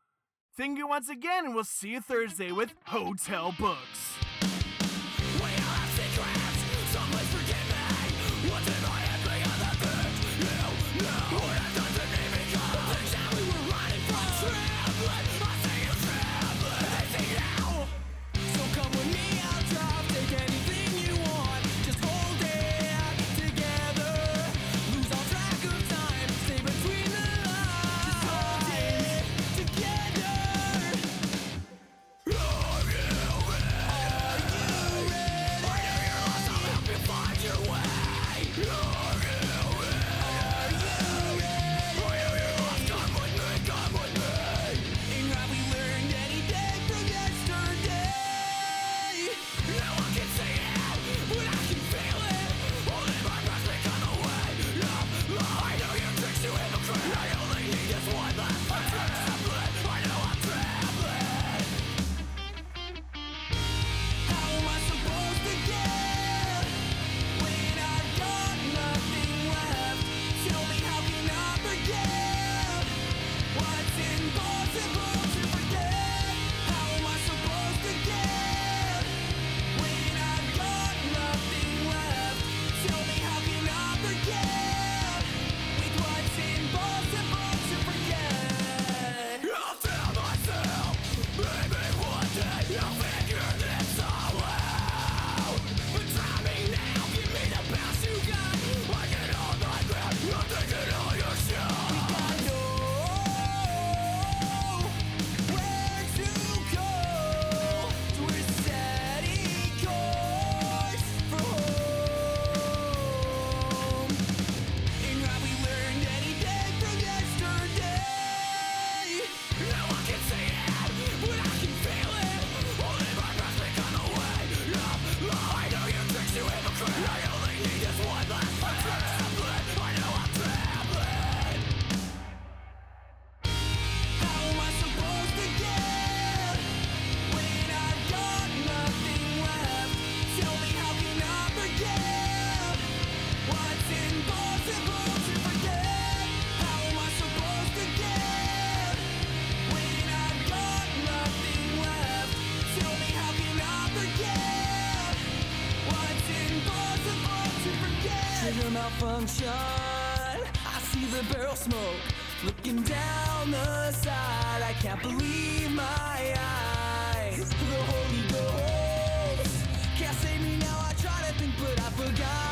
Thank you once again, and we'll see you Thursday with Hotel Books. We have secrets, so please forgive me. What's in my head beyond the things you know? What I've done to me become the things that we were running from. Trembling, I see you trembling. I see you now. So come with me, I'll drop, take anything you want. Just hold it together. Lose all track of time, stay between the lines. Just hold it together. Are you function. I see the barrel smoke looking down the side. I can't believe my eyes. The Holy Ghost can't save me now. I try to think, but I forgot.